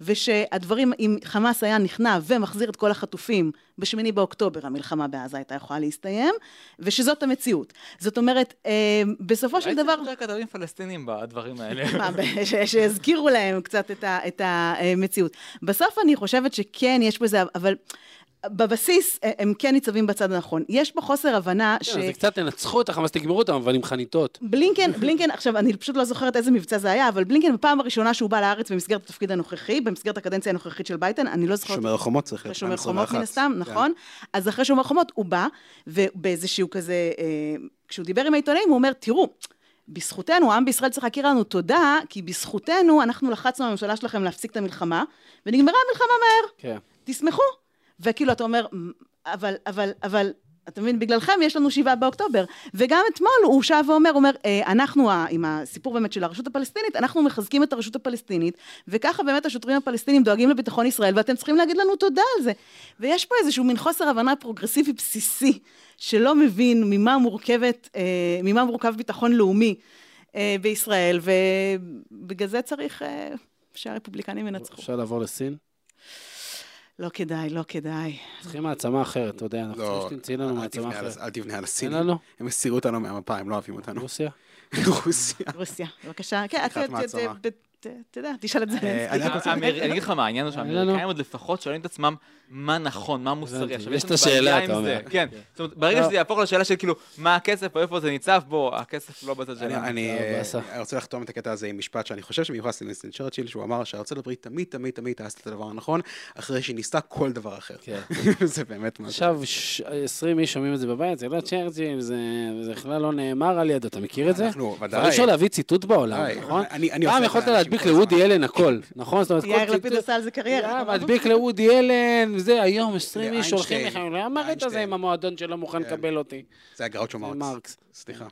ושהדברים, אם חמאס היה נכנע ומחזיר את כל החטופים ב8 באוקטובר, המלחמה בעזה הייתה יכולה להסתיים, ושזאת המציאות. זאת אומרת, בסופו של דבר... הייתי חושב כתבים פלסטינים בדברים האלה. שהזכירו להם קצת את המציאות. בסוף אני חושבת שכן, יש בזה, אבל... בבסיס הם כן ניצבים בצד הנכון. יש פה חוסר הבנה ש... זה קצת נצחו אותך, אז תגמרו אותם, אבל עם חניתות. בלינקן, עכשיו, אני פשוט לא זוכרת איזה מבצע זה היה, אבל בלינקן בפעם הראשונה שהוא בא לארץ במסגרת התפקיד הנוכחי, במסגרת הקדנציה הנוכחית של ביידן, אני לא זוכרת... שומר חומות צריך להיות. שומר חומות מן הסתם, נכון? אז אחרי שומר חומות הוא בא, ובאיזשהו כזה... כשהוא דיבר עם העיתונאים, הוא אומר, תראו, בזכותנו, העם בישראל צריך להכיר לנו תודה, כי בזכותנו אנחנו לחצנו הממשלה שלכם להפסיק את המלחמה, ונגמרה המלחמה מהר. תשמחו. וכאילו אתה אומר, אבל, אתה מבין, בגללכם יש לנו 7 באוקטובר, וגם אתמול הוא שעה ואומר, אנחנו, עם הסיפור באמת של הרשות הפלסטינית, אנחנו מחזקים את הרשות הפלסטינית, וככה באמת השוטרים הפלסטינים דואגים לביטחון ישראל, ואתם צריכים להגיד לנו תודה על זה. ויש פה איזשהו מין חוסר הבנה פרוגרסיבי בסיסי, שלא מבין ממה מורכב ביטחון לאומי בישראל, ובגלל זה צריך שהרפובליקנים ינצחו. אפשר לעבור לסין? לא כדאי. צריכים מעצמה אחרת, אתה יודע, אנחנו צריכים שתמצאי לנו מעצמה אחרת. אל תבנה על הסינים. אין לנו? הם הסירו אותנו מהמפה, הם לא אוהבים אותנו. רוסיה. בבקשה. כן, אתה יודע, תשאל את זה. אני אגיד לך מה, העניין הוא שהאמריקאים עוד לפחות שואלים את עצמם מה נכון, מה מוסרי. יש את השאלה, אתה אומר. כן, זאת אומרת, ברגע שזה יהפוך לשאלה של כאילו, מה הכסף, או איפה זה ניצב בו, הכסף לא בצד שלנו. אני רוצה לחתום את הקטע הזה עם משפט שאני חושב שמיוחס לווינסטון צ'רצ'יל, שהוא אמר שארצות הברית תמיד, תמיד, תמיד תעשה את הדבר הנכון, אחרי שהיא ניסתה כל דבר אחר. זה באמת מה. עכשיו, 20 איש שומעים את זה בבית, זה לא צ'רצ'יל, זה בכלל לא נאמר על ידו, אתה מכיר את זה? אבל אפשר להביא ציטוט בעולם, נכון? פעם יכולת להדביק לאודי אלן הכל, נכון? יאיר לפיד עושה על זה קריירה. להדביק לאודי אלן, וזה היום 20 איש הולכים לך, לא אמר את זה עם המועדון שלא מוכן לקבל אותי. זה הגראוצ'ו מרקס. סליחה.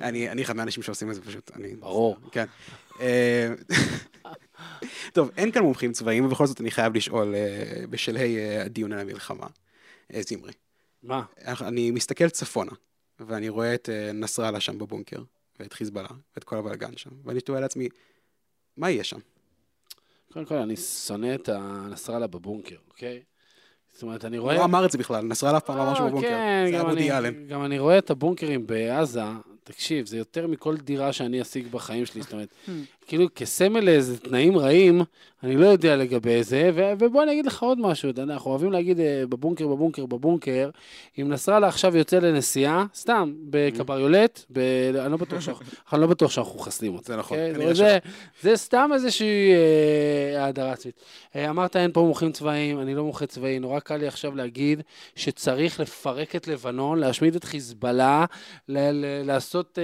אני אחד מהאנשים שעושים את זה פשוט. ברור. כן. טוב, אין כאן מומחים צבאיים, ובכל זאת אני חייב לשאול בשלהי הדיון על המלחמה. זמרי. מה? אני מסתכל צפונה, ואני רואה את נסראללה שם בבונקר, ואת חיזבאללה, ואת כל הבלגן שם, ואני תוהה לעצמי, מה יהיה שם? קודם כל, אני שונא את הנסראללה בבונקר, אוקיי? זאת אומרת, אני רואה... הוא אמר את זה בכלל, נסראללה אף פעם אמר שהוא בבונקר. זה אבו דיאלן. גם אני רואה את הבונקרים בעזה, תקשיב, זה יותר מכל דירה שאני אשיג בחיים שלי, זאת אומרת, כאילו כסמל לאיזה תנאים רעים, אני לא יודע לגבי זה, ובוא אני אגיד לך עוד משהו, אנחנו אוהבים להגיד בבונקר, בבונקר, בבונקר, אם נסראללה עכשיו יוצא לנסיעה, סתם, בקבריולט, אני לא בטוח שאנחנו חסלים אותה. זה נכון. זה סתם איזושהי ההדרה עצמית. אמרת, אין פה מומחים צבאיים, אני לא מומחה צבאי, נורא קל לי עכשיו להגיד שצריך לפרק את לבנון, להשמיד את חיזבאללה, לעשות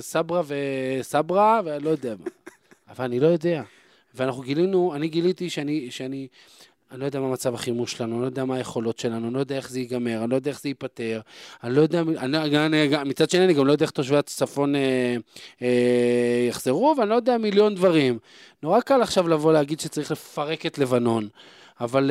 סברה וסברה, ולא יודע מה. אבל אני לא יודע. ואנחנו גילינו, אני גיליתי שאני לא יודע מה מצב החימוש שלנו, אני לא יודע מה היכולות שלנו, אני לא יודע איך זה ייגמר, אני לא יודע איך זה ייפטר, אני לא יודע, מצד שני אני גם לא יודע איך תושבי הצפון יחזרו, ואני לא יודע מיליון דברים. נורא קל עכשיו לבוא להגיד שצריך לפרק את לבנון, אבל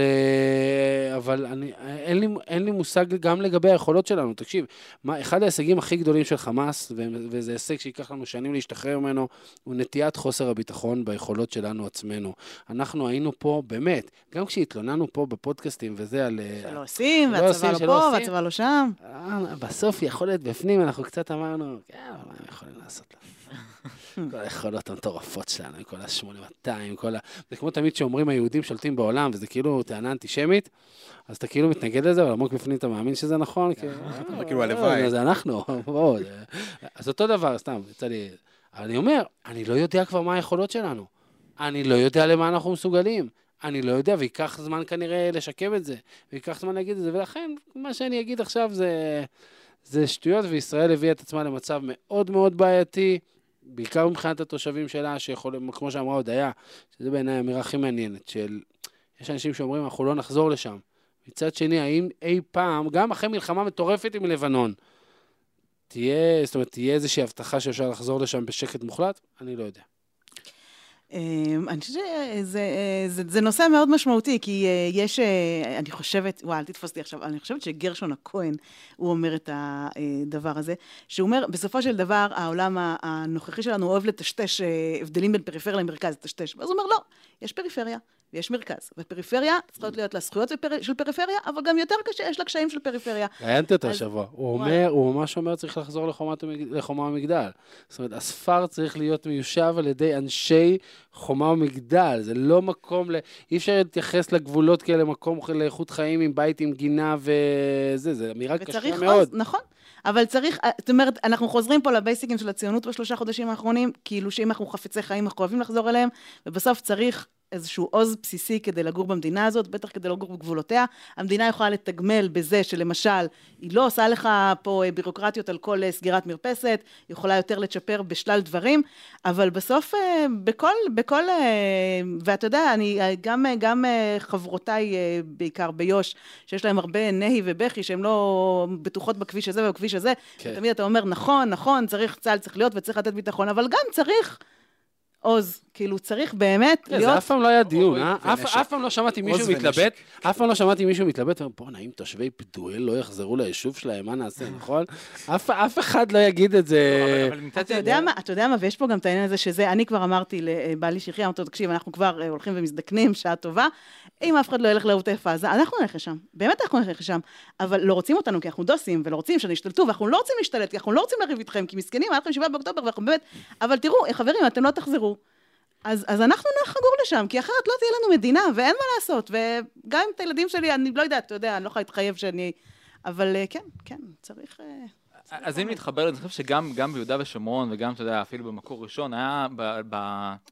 אין לי מושג גם לגבי היכולות שלנו. תקשיב, אחד ההישגים הכי גדולים של חמאס, וזה הישג שיקח לנו שנים להשתחרר ממנו, הוא נטיית חוסר הביטחון ביכולות שלנו עצמנו. אנחנו היינו פה, באמת, גם כשהתלוננו פה בפודקאסטים וזה על... שלא עושים, והצבא לא פה, והצבא לא שם. בסוף יכולת בפנים, אנחנו קצת אמרנו, כן, מה הם יכולים לעשות לנו? כל היכולות המטורפות שלנו, כל ה-8200, זה כמו תמיד שאומרים היהודים שולטים בעולם, וזה כאילו טענה אנטישמית, אז אתה כאילו מתנגד לזה, אבל עמוק בפנים אתה מאמין שזה נכון, כאילו הלוואי. זה אנחנו, אז אותו דבר, סתם, יצא לי, אני אומר, אני לא יודע כבר מה היכולות שלנו, אני לא יודע למה אנחנו מסוגלים, אני לא יודע, ויקח זמן כנראה לשקם את זה, ויקח זמן להגיד את זה, ולכן מה שאני אגיד עכשיו זה שטויות, וישראל הביאה את עצמה למצב מאוד מאוד בעייתי, בעיקר מבחינת התושבים שלה, שיכול, כמו שאמרה הודיה, שזה בעיניי אמירה הכי מעניינת, של יש אנשים שאומרים, אנחנו לא נחזור לשם. מצד שני, האם אי פעם, גם אחרי מלחמה מטורפת עם לבנון, תהיה, זאת אומרת, תהיה איזושהי הבטחה שאפשר לחזור לשם בשקט מוחלט? אני לא יודע. אני חושבת שזה נושא מאוד משמעותי, כי יש, אני חושבת, אל תתפוס לי עכשיו, אני חושבת שגרשון הכהן, הוא אומר את הדבר הזה, שהוא אומר, בסופו של דבר, העולם הנוכחי שלנו אוהב לטשטש הבדלים בין פריפריה למרכז, לטשטש. אז הוא אומר, לא, יש פריפריה. ויש מרכז. בפריפריה צריכות להיות לה זכויות של פריפריה, אבל גם יותר קשה, יש לה קשיים של פריפריה. ראיינתי אותו השבוע. הוא ממש אומר, צריך לחזור לחומה ומגדל. זאת אומרת, הספר צריך להיות מיושב על ידי אנשי חומה ומגדל. זה לא מקום, אי אפשר להתייחס לגבולות כאלה, מקום לאיכות חיים עם בית, עם גינה וזה. זה אמירה קשה מאוד. נכון. אבל צריך, זאת אומרת, אנחנו חוזרים פה לבייסיקים של הציונות בשלושה חודשים האחרונים, כאילו שאם אנחנו חפצי חיים, אנחנו אוהבים לחזור אליהם, ובסוף צריך איזשהו עוז בסיסי כדי לגור במדינה הזאת, בטח כדי לגור בגבולותיה. המדינה יכולה לתגמל בזה שלמשל, היא לא עושה לך פה בירוקרטיות על כל סגירת מרפסת, היא יכולה יותר לצ'פר בשלל דברים, אבל בסוף, בכל ואתה יודע, אני, גם חברותיי, בעיקר ביוש, שיש להם הרבה נהי ובכי, שהן לא בטוחות בכביש הזה ובכביש הזה, תמיד אתה אומר, נכון, צריך צהל, צריך להיות וצריך לתת ביטחון, אבל גם צריך עוז, כאילו צריך באמת להיות... זה אף פעם לא היה דיון, אף פעם לא שמעתי מישהו מתלבט, בוא'נה, אם תושבי פדואל לא יחזרו ליישוב שלהם, מה נעשה, נכון? אף אחד לא יגיד את זה. אתה יודע מה, ויש פה גם את העניין הזה שזה, אני כבר אמרתי לבעלי שחי, אמרתי, תקשיב, אנחנו כבר הולכים ומזדקנים, שעה טובה, אם אף אחד לא ילך לעוטף עזה, אנחנו נלך לשם, באמת אנחנו נלך לשם, אבל לא רוצים אותנו, כי אנחנו דוסים, ולא רוצים שנשתלטו, ואנחנו לא רוצים להשתלט, כי אנחנו לא רוצים לריב איתכם, כי מסכנים, היה לכם 7 באוקטובר, ואנחנו באמת, אבל תראו, חברים, אתם לא תחזרו. אז אנחנו נחגור לשם, כי אחרת לא תהיה לנו מדינה, ואין מה לעשות, וגם עם את הילדים שלי, אני לא יודעת, אתה יודע, אני לא יכולה להתחייב שאני, אבל כן, צריך... אז אם נתחבר, אני חושב שגם ביהודה ושומרון, וגם, אתה יודע, אפילו במקור ראשון, היה,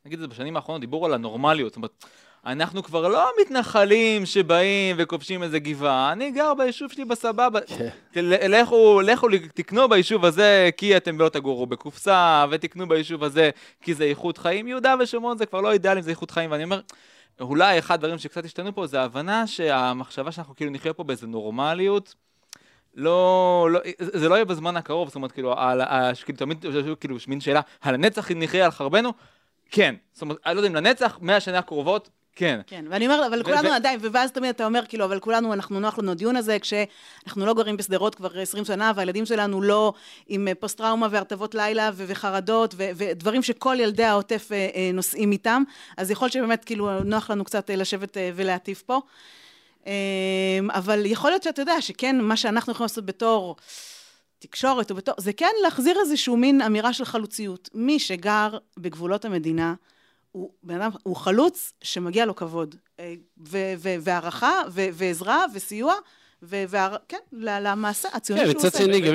נגיד את זה בשנים האחרונות, דיבור על הנורמליות, זאת אומרת, אנחנו כבר לא מתנחלים שבאים וכובשים איזה גבעה, אני גר ביישוב שלי בסבבה, לכו תקנו ביישוב הזה כי אתם לא תגורו בקופסה, ותקנו ביישוב הזה כי זה איכות חיים, יהודה ושומרון זה כבר לא אידאל אם זה איכות חיים, ואני אומר, אולי אחד הדברים שקצת השתנו פה, זה ההבנה שהמחשבה שאנחנו כאילו נחיה פה באיזו נורמליות, זה לא יהיה בזמן הקרוב, זאת אומרת, כאילו, תמיד שמין שאלה, הנצח נחיה על חרבנו? כן, זאת אומרת, אני לא יודע אם לנצח, 100 שנה הקרובות, כן, ואני אומר, אבל כולנו עדיין, ואז תמיד אתה אומר, כאילו, אבל כולנו, אנחנו נוח לנו דיון הזה, כשאנחנו לא גרים בסדרות כבר 20 שנה, והילדים שלנו לא עם פוסט-טראומה והרטבות לילה וחרדות, ודברים שכל ילדי העוטף נוסעים איתם, אז יכול שבאמת, כאילו, נוח לנו קצת לשבת ולהטיף פה, אבל יכול להיות שאתה יודע, שכן, מה שאנחנו יכולים לעשות בתור תקשורת, זה כן להחזיר איזשהו מין אמירה של חלוציות. מי שגר בגבולות המדינה, הוא חלוץ שמגיע לו כבוד, והערכה, ועזרה, וסיוע, וכן, למעשה, הציוני שהוא עושה. כן, מצד שני, גם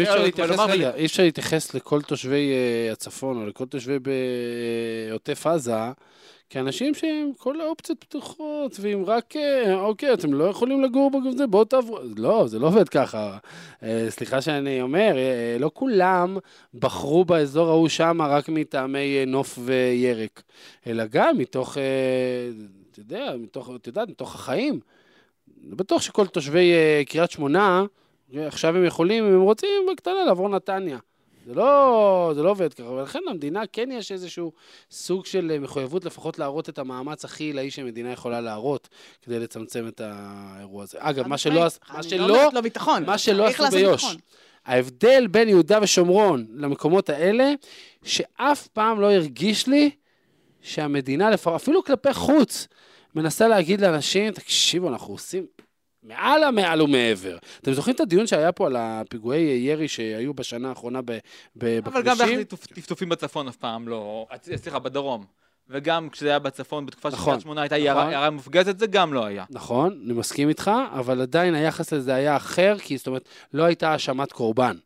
אי אפשר להתייחס לכל תושבי הצפון, או לכל תושבי בעוטף עזה, כאנשים שהם כל האופציות פתוחות, ואם רק, אוקיי, אתם לא יכולים לגור בגבזה, בואו תעברו, לא, זה לא עובד ככה. סליחה שאני אומר, לא כולם בחרו באזור ההוא שם רק מטעמי נוף וירק, אלא גם מתוך, מתוך החיים. בטוח שכל תושבי קריית שמונה, עכשיו הם יכולים, אם הם רוצים, בקטנה לעבור נתניה. זה לא עובד ככה, ולכן למדינה כן יש איזשהו סוג של מחויבות לפחות להראות את המאמץ הכי עילאי שמדינה יכולה להראות כדי לצמצם את האירוע הזה. אגב, מה שלא עשו ביוש, ההבדל בין יהודה ושומרון למקומות האלה, שאף פעם לא הרגיש לי שהמדינה, אפילו כלפי חוץ, מנסה להגיד לאנשים, תקשיבו, אנחנו עושים... מעל ומעבר. אתם זוכרים את הדיון שהיה פה על הפיגועי ירי שהיו בשנה האחרונה בכבישים? אבל גם באחרי טפטופים בצפון אף פעם לא, סליחה, בדרום. וגם כשזה היה בצפון, בתקופה של קריית שמונה הייתה ירה מופגזת, זה גם לא היה. נכון, אני מסכים איתך, אבל עדיין היחס לזה היה אחר, כי זאת אומרת, לא הייתה האשמת קורבן.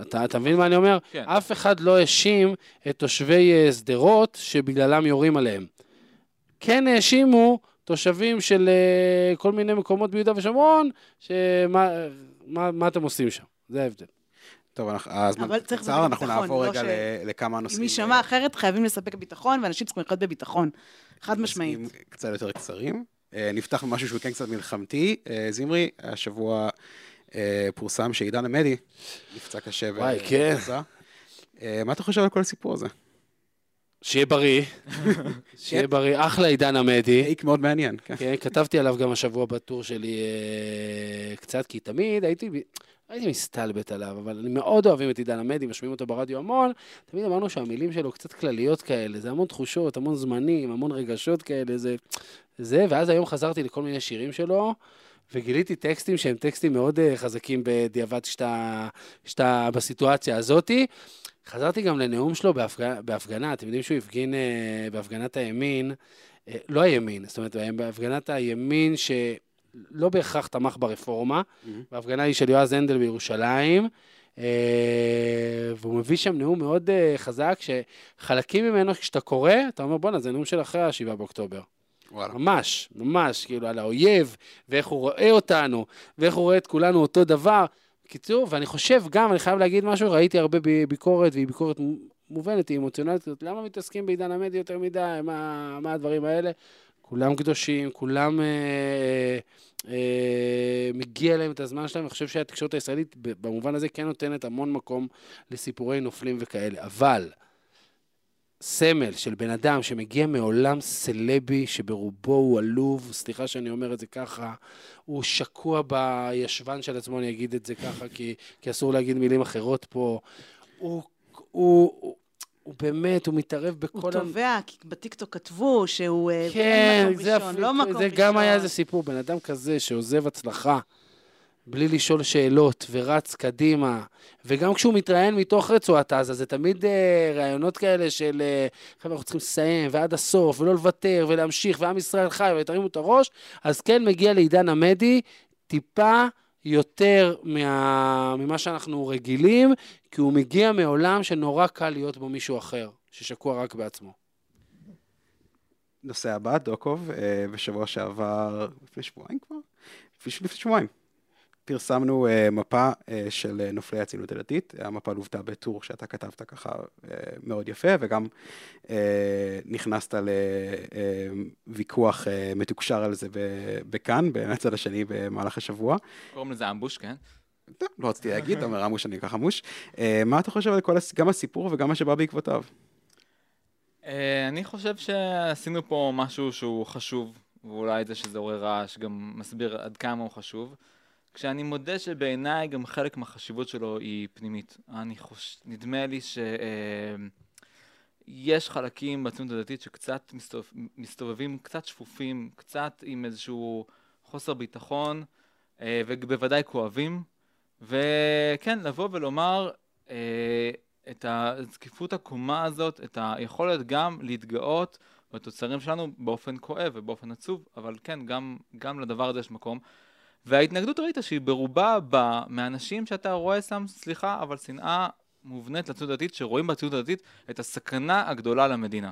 אתה מבין מה אני אומר? אף אחד לא האשים את תושבי שדרות שבגללם יורים עליהם. כן האשימו תושבים של כל מיני מקומות ביהודה ושומרון, מה אתם עושים שם? זה ההבדל. טוב, הזמן קצר, אנחנו נעבור רגע לכמה נושאים. אם נשמע אחרת, חייבים לספק ביטחון, ואנשים צריכים לחיות בביטחון. חד משמעית. נושאים קצת יותר קצרים. נפתח במשהו שהוא כן קצת מלחמתי. זמרי, השבוע פורסם שעידן עמדי נפצע קשה. וואי, כן. מה אתה חושב על כל הסיפור הזה? שיהיה בריא, שיהיה בריא, אחלה עידן עמדי. איק מאוד מעניין. כן, כתבתי עליו גם השבוע בטור שלי קצת, כי תמיד הייתי מסתלבט עליו, אבל אני מאוד אוהבים את עידן עמדי, משמיעים אותו ברדיו המון, תמיד אמרנו שהמילים שלו קצת כלליות כאלה, זה המון תחושות, המון זמנים, המון רגשות כאלה, זה, ואז היום חזרתי לכל מיני שירים שלו, וגיליתי טקסטים שהם טקסטים מאוד חזקים בדיעבד שאתה בסיטואציה הזאתי, חזרתי גם לנאום שלו בהפגנה, אתם יודעים שהוא הפגין בהפגנת הימין, לא הימין, זאת אומרת, בהפגנת הימין שלא בהכרח תמך ברפורמה, בהפגנה היא של יועז הנדל בירושלים, והוא מביא שם נאום מאוד חזק, שחלקים ממנו כשאתה קורא, אתה אומר בוא'נה, זה נאום של אחרי ה7 באוקטובר. ממש, ממש, כאילו על האויב, ואיך הוא רואה אותנו, ואיך הוא רואה את כולנו אותו דבר, קיצור, ואני חושב גם, אני חייב להגיד משהו, ראיתי הרבה ביקורת, והיא ביקורת מובנת, היא אמוציונלית, למה מתעסקים בעידן עמדי יותר מדי, מה הדברים האלה? כולם קדושים, כולם מגיע להם את הזמן שלהם, אני חושב שהתקשורת הישראלית, במובן הזה כן נותנת המון מקום לסיפורי נופלים וכאלה, אבל סמל של בן אדם שמגיע מעולם סלבי, שברובו הוא עלוב, סליחה שאני אומר את זה ככה, הוא שקוע בישבן של עצמו, אני אגיד את זה ככה, כי אסור להגיד מילים אחרות פה, הוא באמת, הוא מתערב בכל... הוא תובע, כי בטיקטוק כתבו שהוא... כן, זה גם היה איזה סיפור, בן אדם כזה שעוזב הצלחה, בלי לשאול שאלות, ורץ קדימה, וגם כשהוא מתראיין מתוך רצועת עזה, זה תמיד ראיונות כאלה של חבר'ה, אנחנו צריכים לסיים, ועד הסוף, ולא לוותר, ולהמשיך, ועם ישראל חי, ותרימו את הראש, אז כן מגיע לעידן עמדי, טיפה יותר ממה שאנחנו רגילים, כי הוא מגיע מעולם שנורא קל להיות בו מישהו אחר, ששקוע רק בעצמו. נושא הבא, דוקוב, בשבוע שעבר, לפני שבועיים כבר? לפני שבועיים. פרסמנו מפה של נופלי הציונות הדתית, המפה לוותה בטור שאתה כתבת ככה מאוד יפה, וגם נכנסת לוויכוח מתוקשר על זה בכאן, בצד השני במהלך השבוע. קוראים לזה אמבוש, כן? לא רציתי להגיד, אתה אומר אמבוש, אני אקח אמבוש. מה אתה חושב על גם הסיפור וגם מה שבא בעקבותיו? אני חושב שעשינו פה משהו שהוא חשוב, ואולי זה שזה עורר רעש, גם מסביר עד כמה הוא חשוב. כשאני מודה שבעיניי גם חלק מהחשיבות שלו היא פנימית. נדמה לי שיש חלקים בציונות הדתית שקצת מסתובבים, קצת שפופים, קצת עם איזשהו חוסר ביטחון, ובוודאי כואבים. וכן, לבוא ולומר את הזקיפות הקומה הזאת, את היכולת גם להתגאות בתוצרים שלנו באופן כואב ובאופן עצוב, אבל כן, גם לדבר הזה יש מקום. וההתנגדות ראית שהיא ברובה באה מאנשים שאתה רואה שם, סליחה, אבל שנאה מובנית לציונות הדתית, שרואים בציונות הדתית את הסכנה הגדולה למדינה.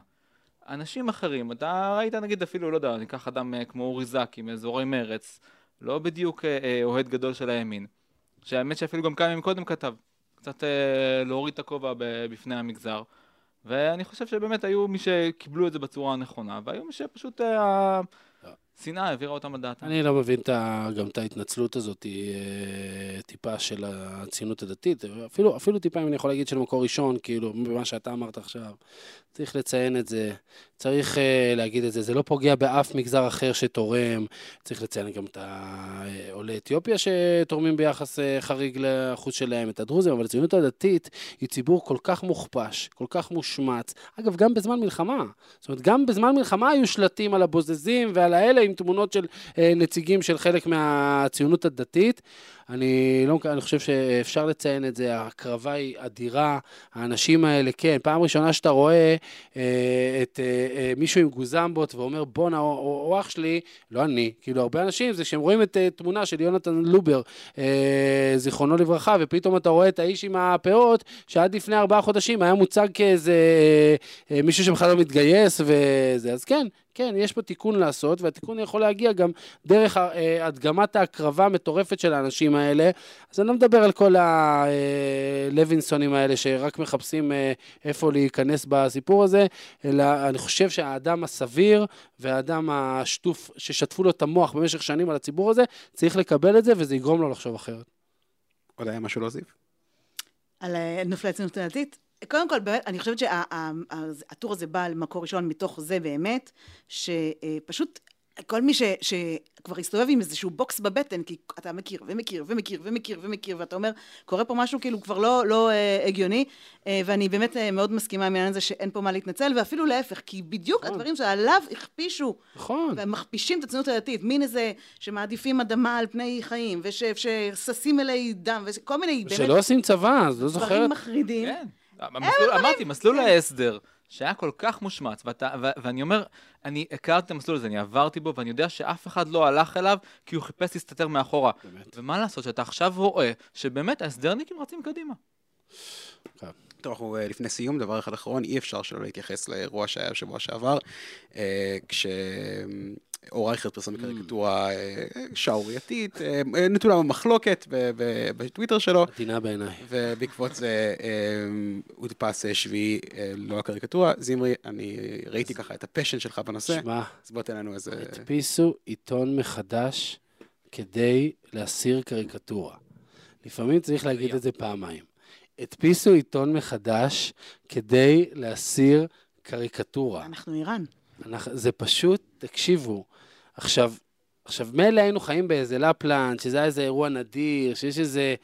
אנשים אחרים, אתה ראית נגיד אפילו, לא יודע, ניקח אדם כמו אורי זקי, מאזורי מרץ, לא בדיוק אוהד גדול של הימין, שהאמת שאפילו גם כמה ימים קודם כתב, קצת להוריד את הכובע בפני המגזר, ואני חושב שבאמת היו מי שקיבלו את זה בצורה הנכונה, והיו מי שפשוט... שנאה העבירה אותם על דעתם. אני לא מבין גם את ההתנצלות הזאת, היא טיפה של הציונות הדתית, אפילו טיפה אם אני יכול להגיד של מקור ראשון, כאילו, במה שאתה אמרת עכשיו, צריך לציין את זה, צריך להגיד את זה, זה לא פוגע באף מגזר אחר שתורם, צריך לציין גם את העולי אתיופיה שתורמים ביחס חריג לאחוז שלהם, את הדרוזים, אבל הציונות הדתית היא ציבור כל כך מוכפש, כל כך מושמץ, אגב, גם בזמן מלחמה, זאת אומרת, גם בזמן מלחמה היו שלטים על הבוזזים ועל האלה, עם תמונות של נציגים של חלק מהציונות הדתית, אני חושב שאפשר לציין את זה, הקרבה היא אדירה, האנשים האלה, כן, פעם ראשונה שאתה רואה את מישהו עם גוזמבות ואומר בונה או אח שלי, לא אני, כאילו הרבה אנשים זה שהם רואים את תמונה של יונתן לובר, זיכרונו לברכה, ופתאום אתה רואה את האיש עם הפאות, שעד לפני 4 חודשים היה מוצג כאיזה מישהו שבכלל לא מתגייס וזה, אז כן, כן, יש פה תיקון לעשות, והתיקון יכול להגיע גם דרך הדגמת ההקרבה המטורפת של האנשים האלה, אז אני לא מדבר על כל הלווינסונים האלה שרק מחפשים איפה להיכנס בסיפור הזה, אלא אני חושב שהאדם הסביר והאדם השטוף ששטפו לו את המוח במשך שנים על הציבור הזה, צריך לקבל את זה וזה יגרום לו לחשוב אחרת. עוד היה משהו להוסיף? על נופלי הציונות הדתית? קודם כל, אני חושבת שהטור הזה בא למקור ראשון מתוך זה באמת, שפשוט כל מי שכבר הסתובב עם איזשהו בוקס בבטן, כי אתה מכיר ומכיר ומכיר ומכיר ומכיר, ואתה אומר, קורה פה משהו כאילו כבר לא הגיוני, ואני באמת מאוד מסכימה עם העניין הזה שאין פה מה להתנצל, ואפילו להפך, כי בדיוק הדברים שעליו הכפישו, ומכפישים את הציונות הדתית, מין איזה שמעדיפים אדמה על פני חיים, ושססים אלי דם, וכל מיני באמת... שלא עושים צבא, אז לא זוכרת. דברים מחרידים. אמרתי, מסלול ההסדר, שהיה כל כך מושמץ, ואני אומר, אני הכרתי את המסלול הזה, אני עברתי בו, ואני יודע שאף אחד לא הלך אליו, כי הוא חיפש להסתתר מאחורה. ומה לעשות, שאתה עכשיו רואה, שבאמת ההסדרניקים רצים קדימה. טוב, אנחנו לפני סיום, דבר אחד אחרון, אי אפשר שלא להתייחס לאירוע שהיה בשבוע שעבר, אור רייכרט פרסם קריקטורה שערורייתית, נתונה במחלוקת בטוויטר שלו. עדינה בעיניי. ובעקבות זה הודפס שביעי, לא הקריקטורה. זמרי, אני ראיתי ככה את הפשן שלך בנושא. שמע. אז בוא תן לנו איזה... הדפיסו עיתון מחדש כדי להסיר קריקטורה. לפעמים צריך להגיד את זה פעמיים. הדפיסו עיתון מחדש כדי להסיר קריקטורה. אנחנו איראן. זה פשוט, תקשיבו, עכשיו מילא היינו חיים באיזה לפלן, שזה היה איזה אירוע נדיר, שיש איזה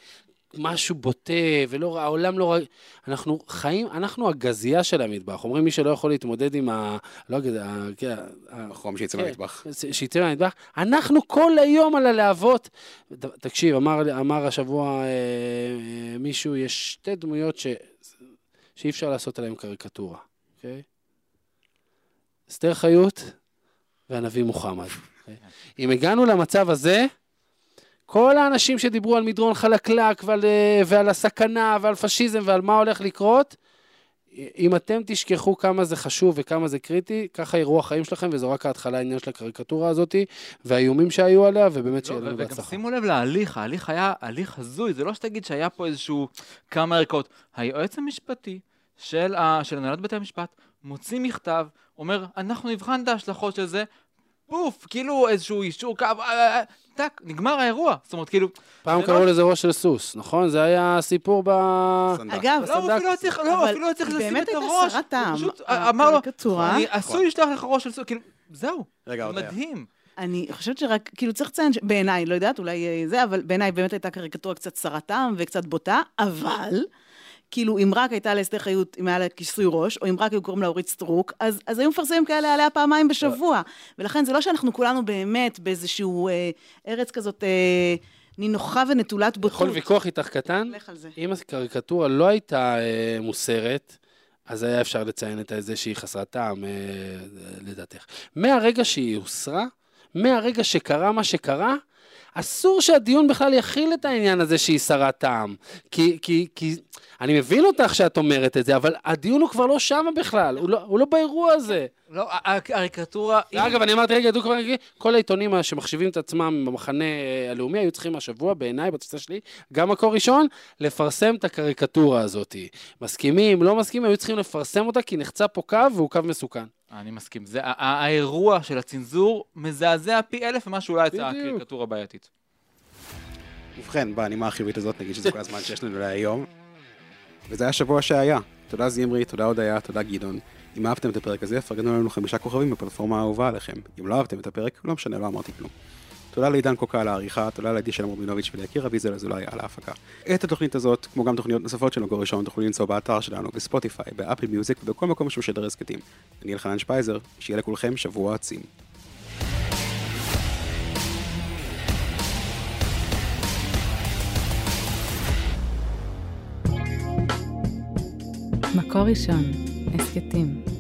משהו בוטה, ולא, העולם לא... אנחנו חיים, אנחנו הגזייה של המטבח, אומרים מי שלא יכול להתמודד עם ה... לא יודע, החום שיצא מהמטבח. שיצא מהמטבח, אנחנו כל היום על הלהבות. תקשיב, אמר השבוע מישהו, יש שתי דמויות שאי אפשר לעשות עליהן קריקטורה, אוקיי? אסתר חיות והנביא מוחמד. אם הגענו למצב הזה, כל האנשים שדיברו על מדרון חלקלק ועל הסכנה ועל פשיזם ועל מה הולך לקרות, אם אתם תשכחו כמה זה חשוב וכמה זה קריטי, ככה יראו החיים שלכם, וזו רק ההתחלה העניין של הקריקטורה הזאת, והאיומים שהיו עליה, ובאמת שיהיה לנו בהצלחה. וגם שימו לב להליך, ההליך היה הליך הזוי, זה לא שתגיד שהיה פה איזשהו כמה ערכות. היועץ המשפטי של הנהלת בתי המשפט, מוציא מכתב, אומר, אנחנו נבחן את ההשלכות של זה, פוף, כאילו איזשהו אישור קו, טק, נגמר האירוע. זאת אומרת, כאילו... פעם קראו לזה ראש של סוס, נכון? זה היה סיפור בסנדק. אגב, אפילו לא צריך לשים את הראש. פשוט אמר לו, אני עשוי לשלוח לך ראש של סוס, כאילו, זהו, מדהים. אני חושבת שרק, כאילו צריך לציין, בעיניי, לא יודעת, אולי זה, אבל בעיניי באמת הייתה קריקטורה קצת סרת טעם וקצת בוטה, אבל... כאילו, אם רק הייתה להסתר חיות, אם היה לה כיסוי ראש, או אם רק היו קוראים להוריד סטרוק, אז היו מפרסמים כאלה עליה פעמיים בשבוע. ולכן זה לא שאנחנו כולנו באמת באיזשהו ארץ כזאת נינוחה ונטולת בוטות. בכל ויכוח איתך קטן, אם הקריקטורה לא הייתה מוסרת, אז היה אפשר לציין את זה שהיא חסרת טעם לדעתך. מהרגע שהיא הוסרה, מהרגע שקרה מה שקרה, אסור שהדיון בכלל יכיל את העניין הזה שהיא שרת טעם. כי אני מבין אותך שאת אומרת את זה, אבל הדיון הוא כבר לא שם בכלל, הוא לא באירוע הזה. לא, הקריקטורה... אגב, אני אמרתי רגע, כל העיתונים שמחשיבים את עצמם במחנה הלאומי, היו צריכים השבוע, בעיניי, בתפיסה שלי, גם מקור ראשון, לפרסם את הקריקטורה הזאת. מסכימים, לא מסכימים, היו צריכים לפרסם אותה, כי נחצה פה קו, והוא קו מסוכן. אני מסכים. זה, האירוע של הצנזור מזעזע פי 1000 ומה שאולי יצאה הקריקטורה בעייתית. ובכן, בנימה החיובית הזאת, נגיד שזה כל הזמן שיש לנו להיום. וזה היה שבוע שהיה. תודה זמרי, תודה הודיה, תודה גדעון. אם אהבתם את הפרק הזה, פרגנו לנו 5 כוכבים בפלטפורמה האהובה עליכם. אם לא אהבתם את הפרק, לא משנה, לא אמרתי כלום. תודה לעידן קוקה על העריכה, תודה לעדי של מורבינוביץ' וליקיר אביזל אזולאי על ההפקה. את התוכנית הזאת, כמו גם תוכניות נוספות של מקור ראשון, תוכלו למצוא באתר שלנו, בספוטיפיי, באפל מיוזיק ובכל מקום שהוא שדר הסכתים. אני אלחנן שפייזר, שיהיה לכולכם שבוע עצים. מקור ראשון, הסקטים.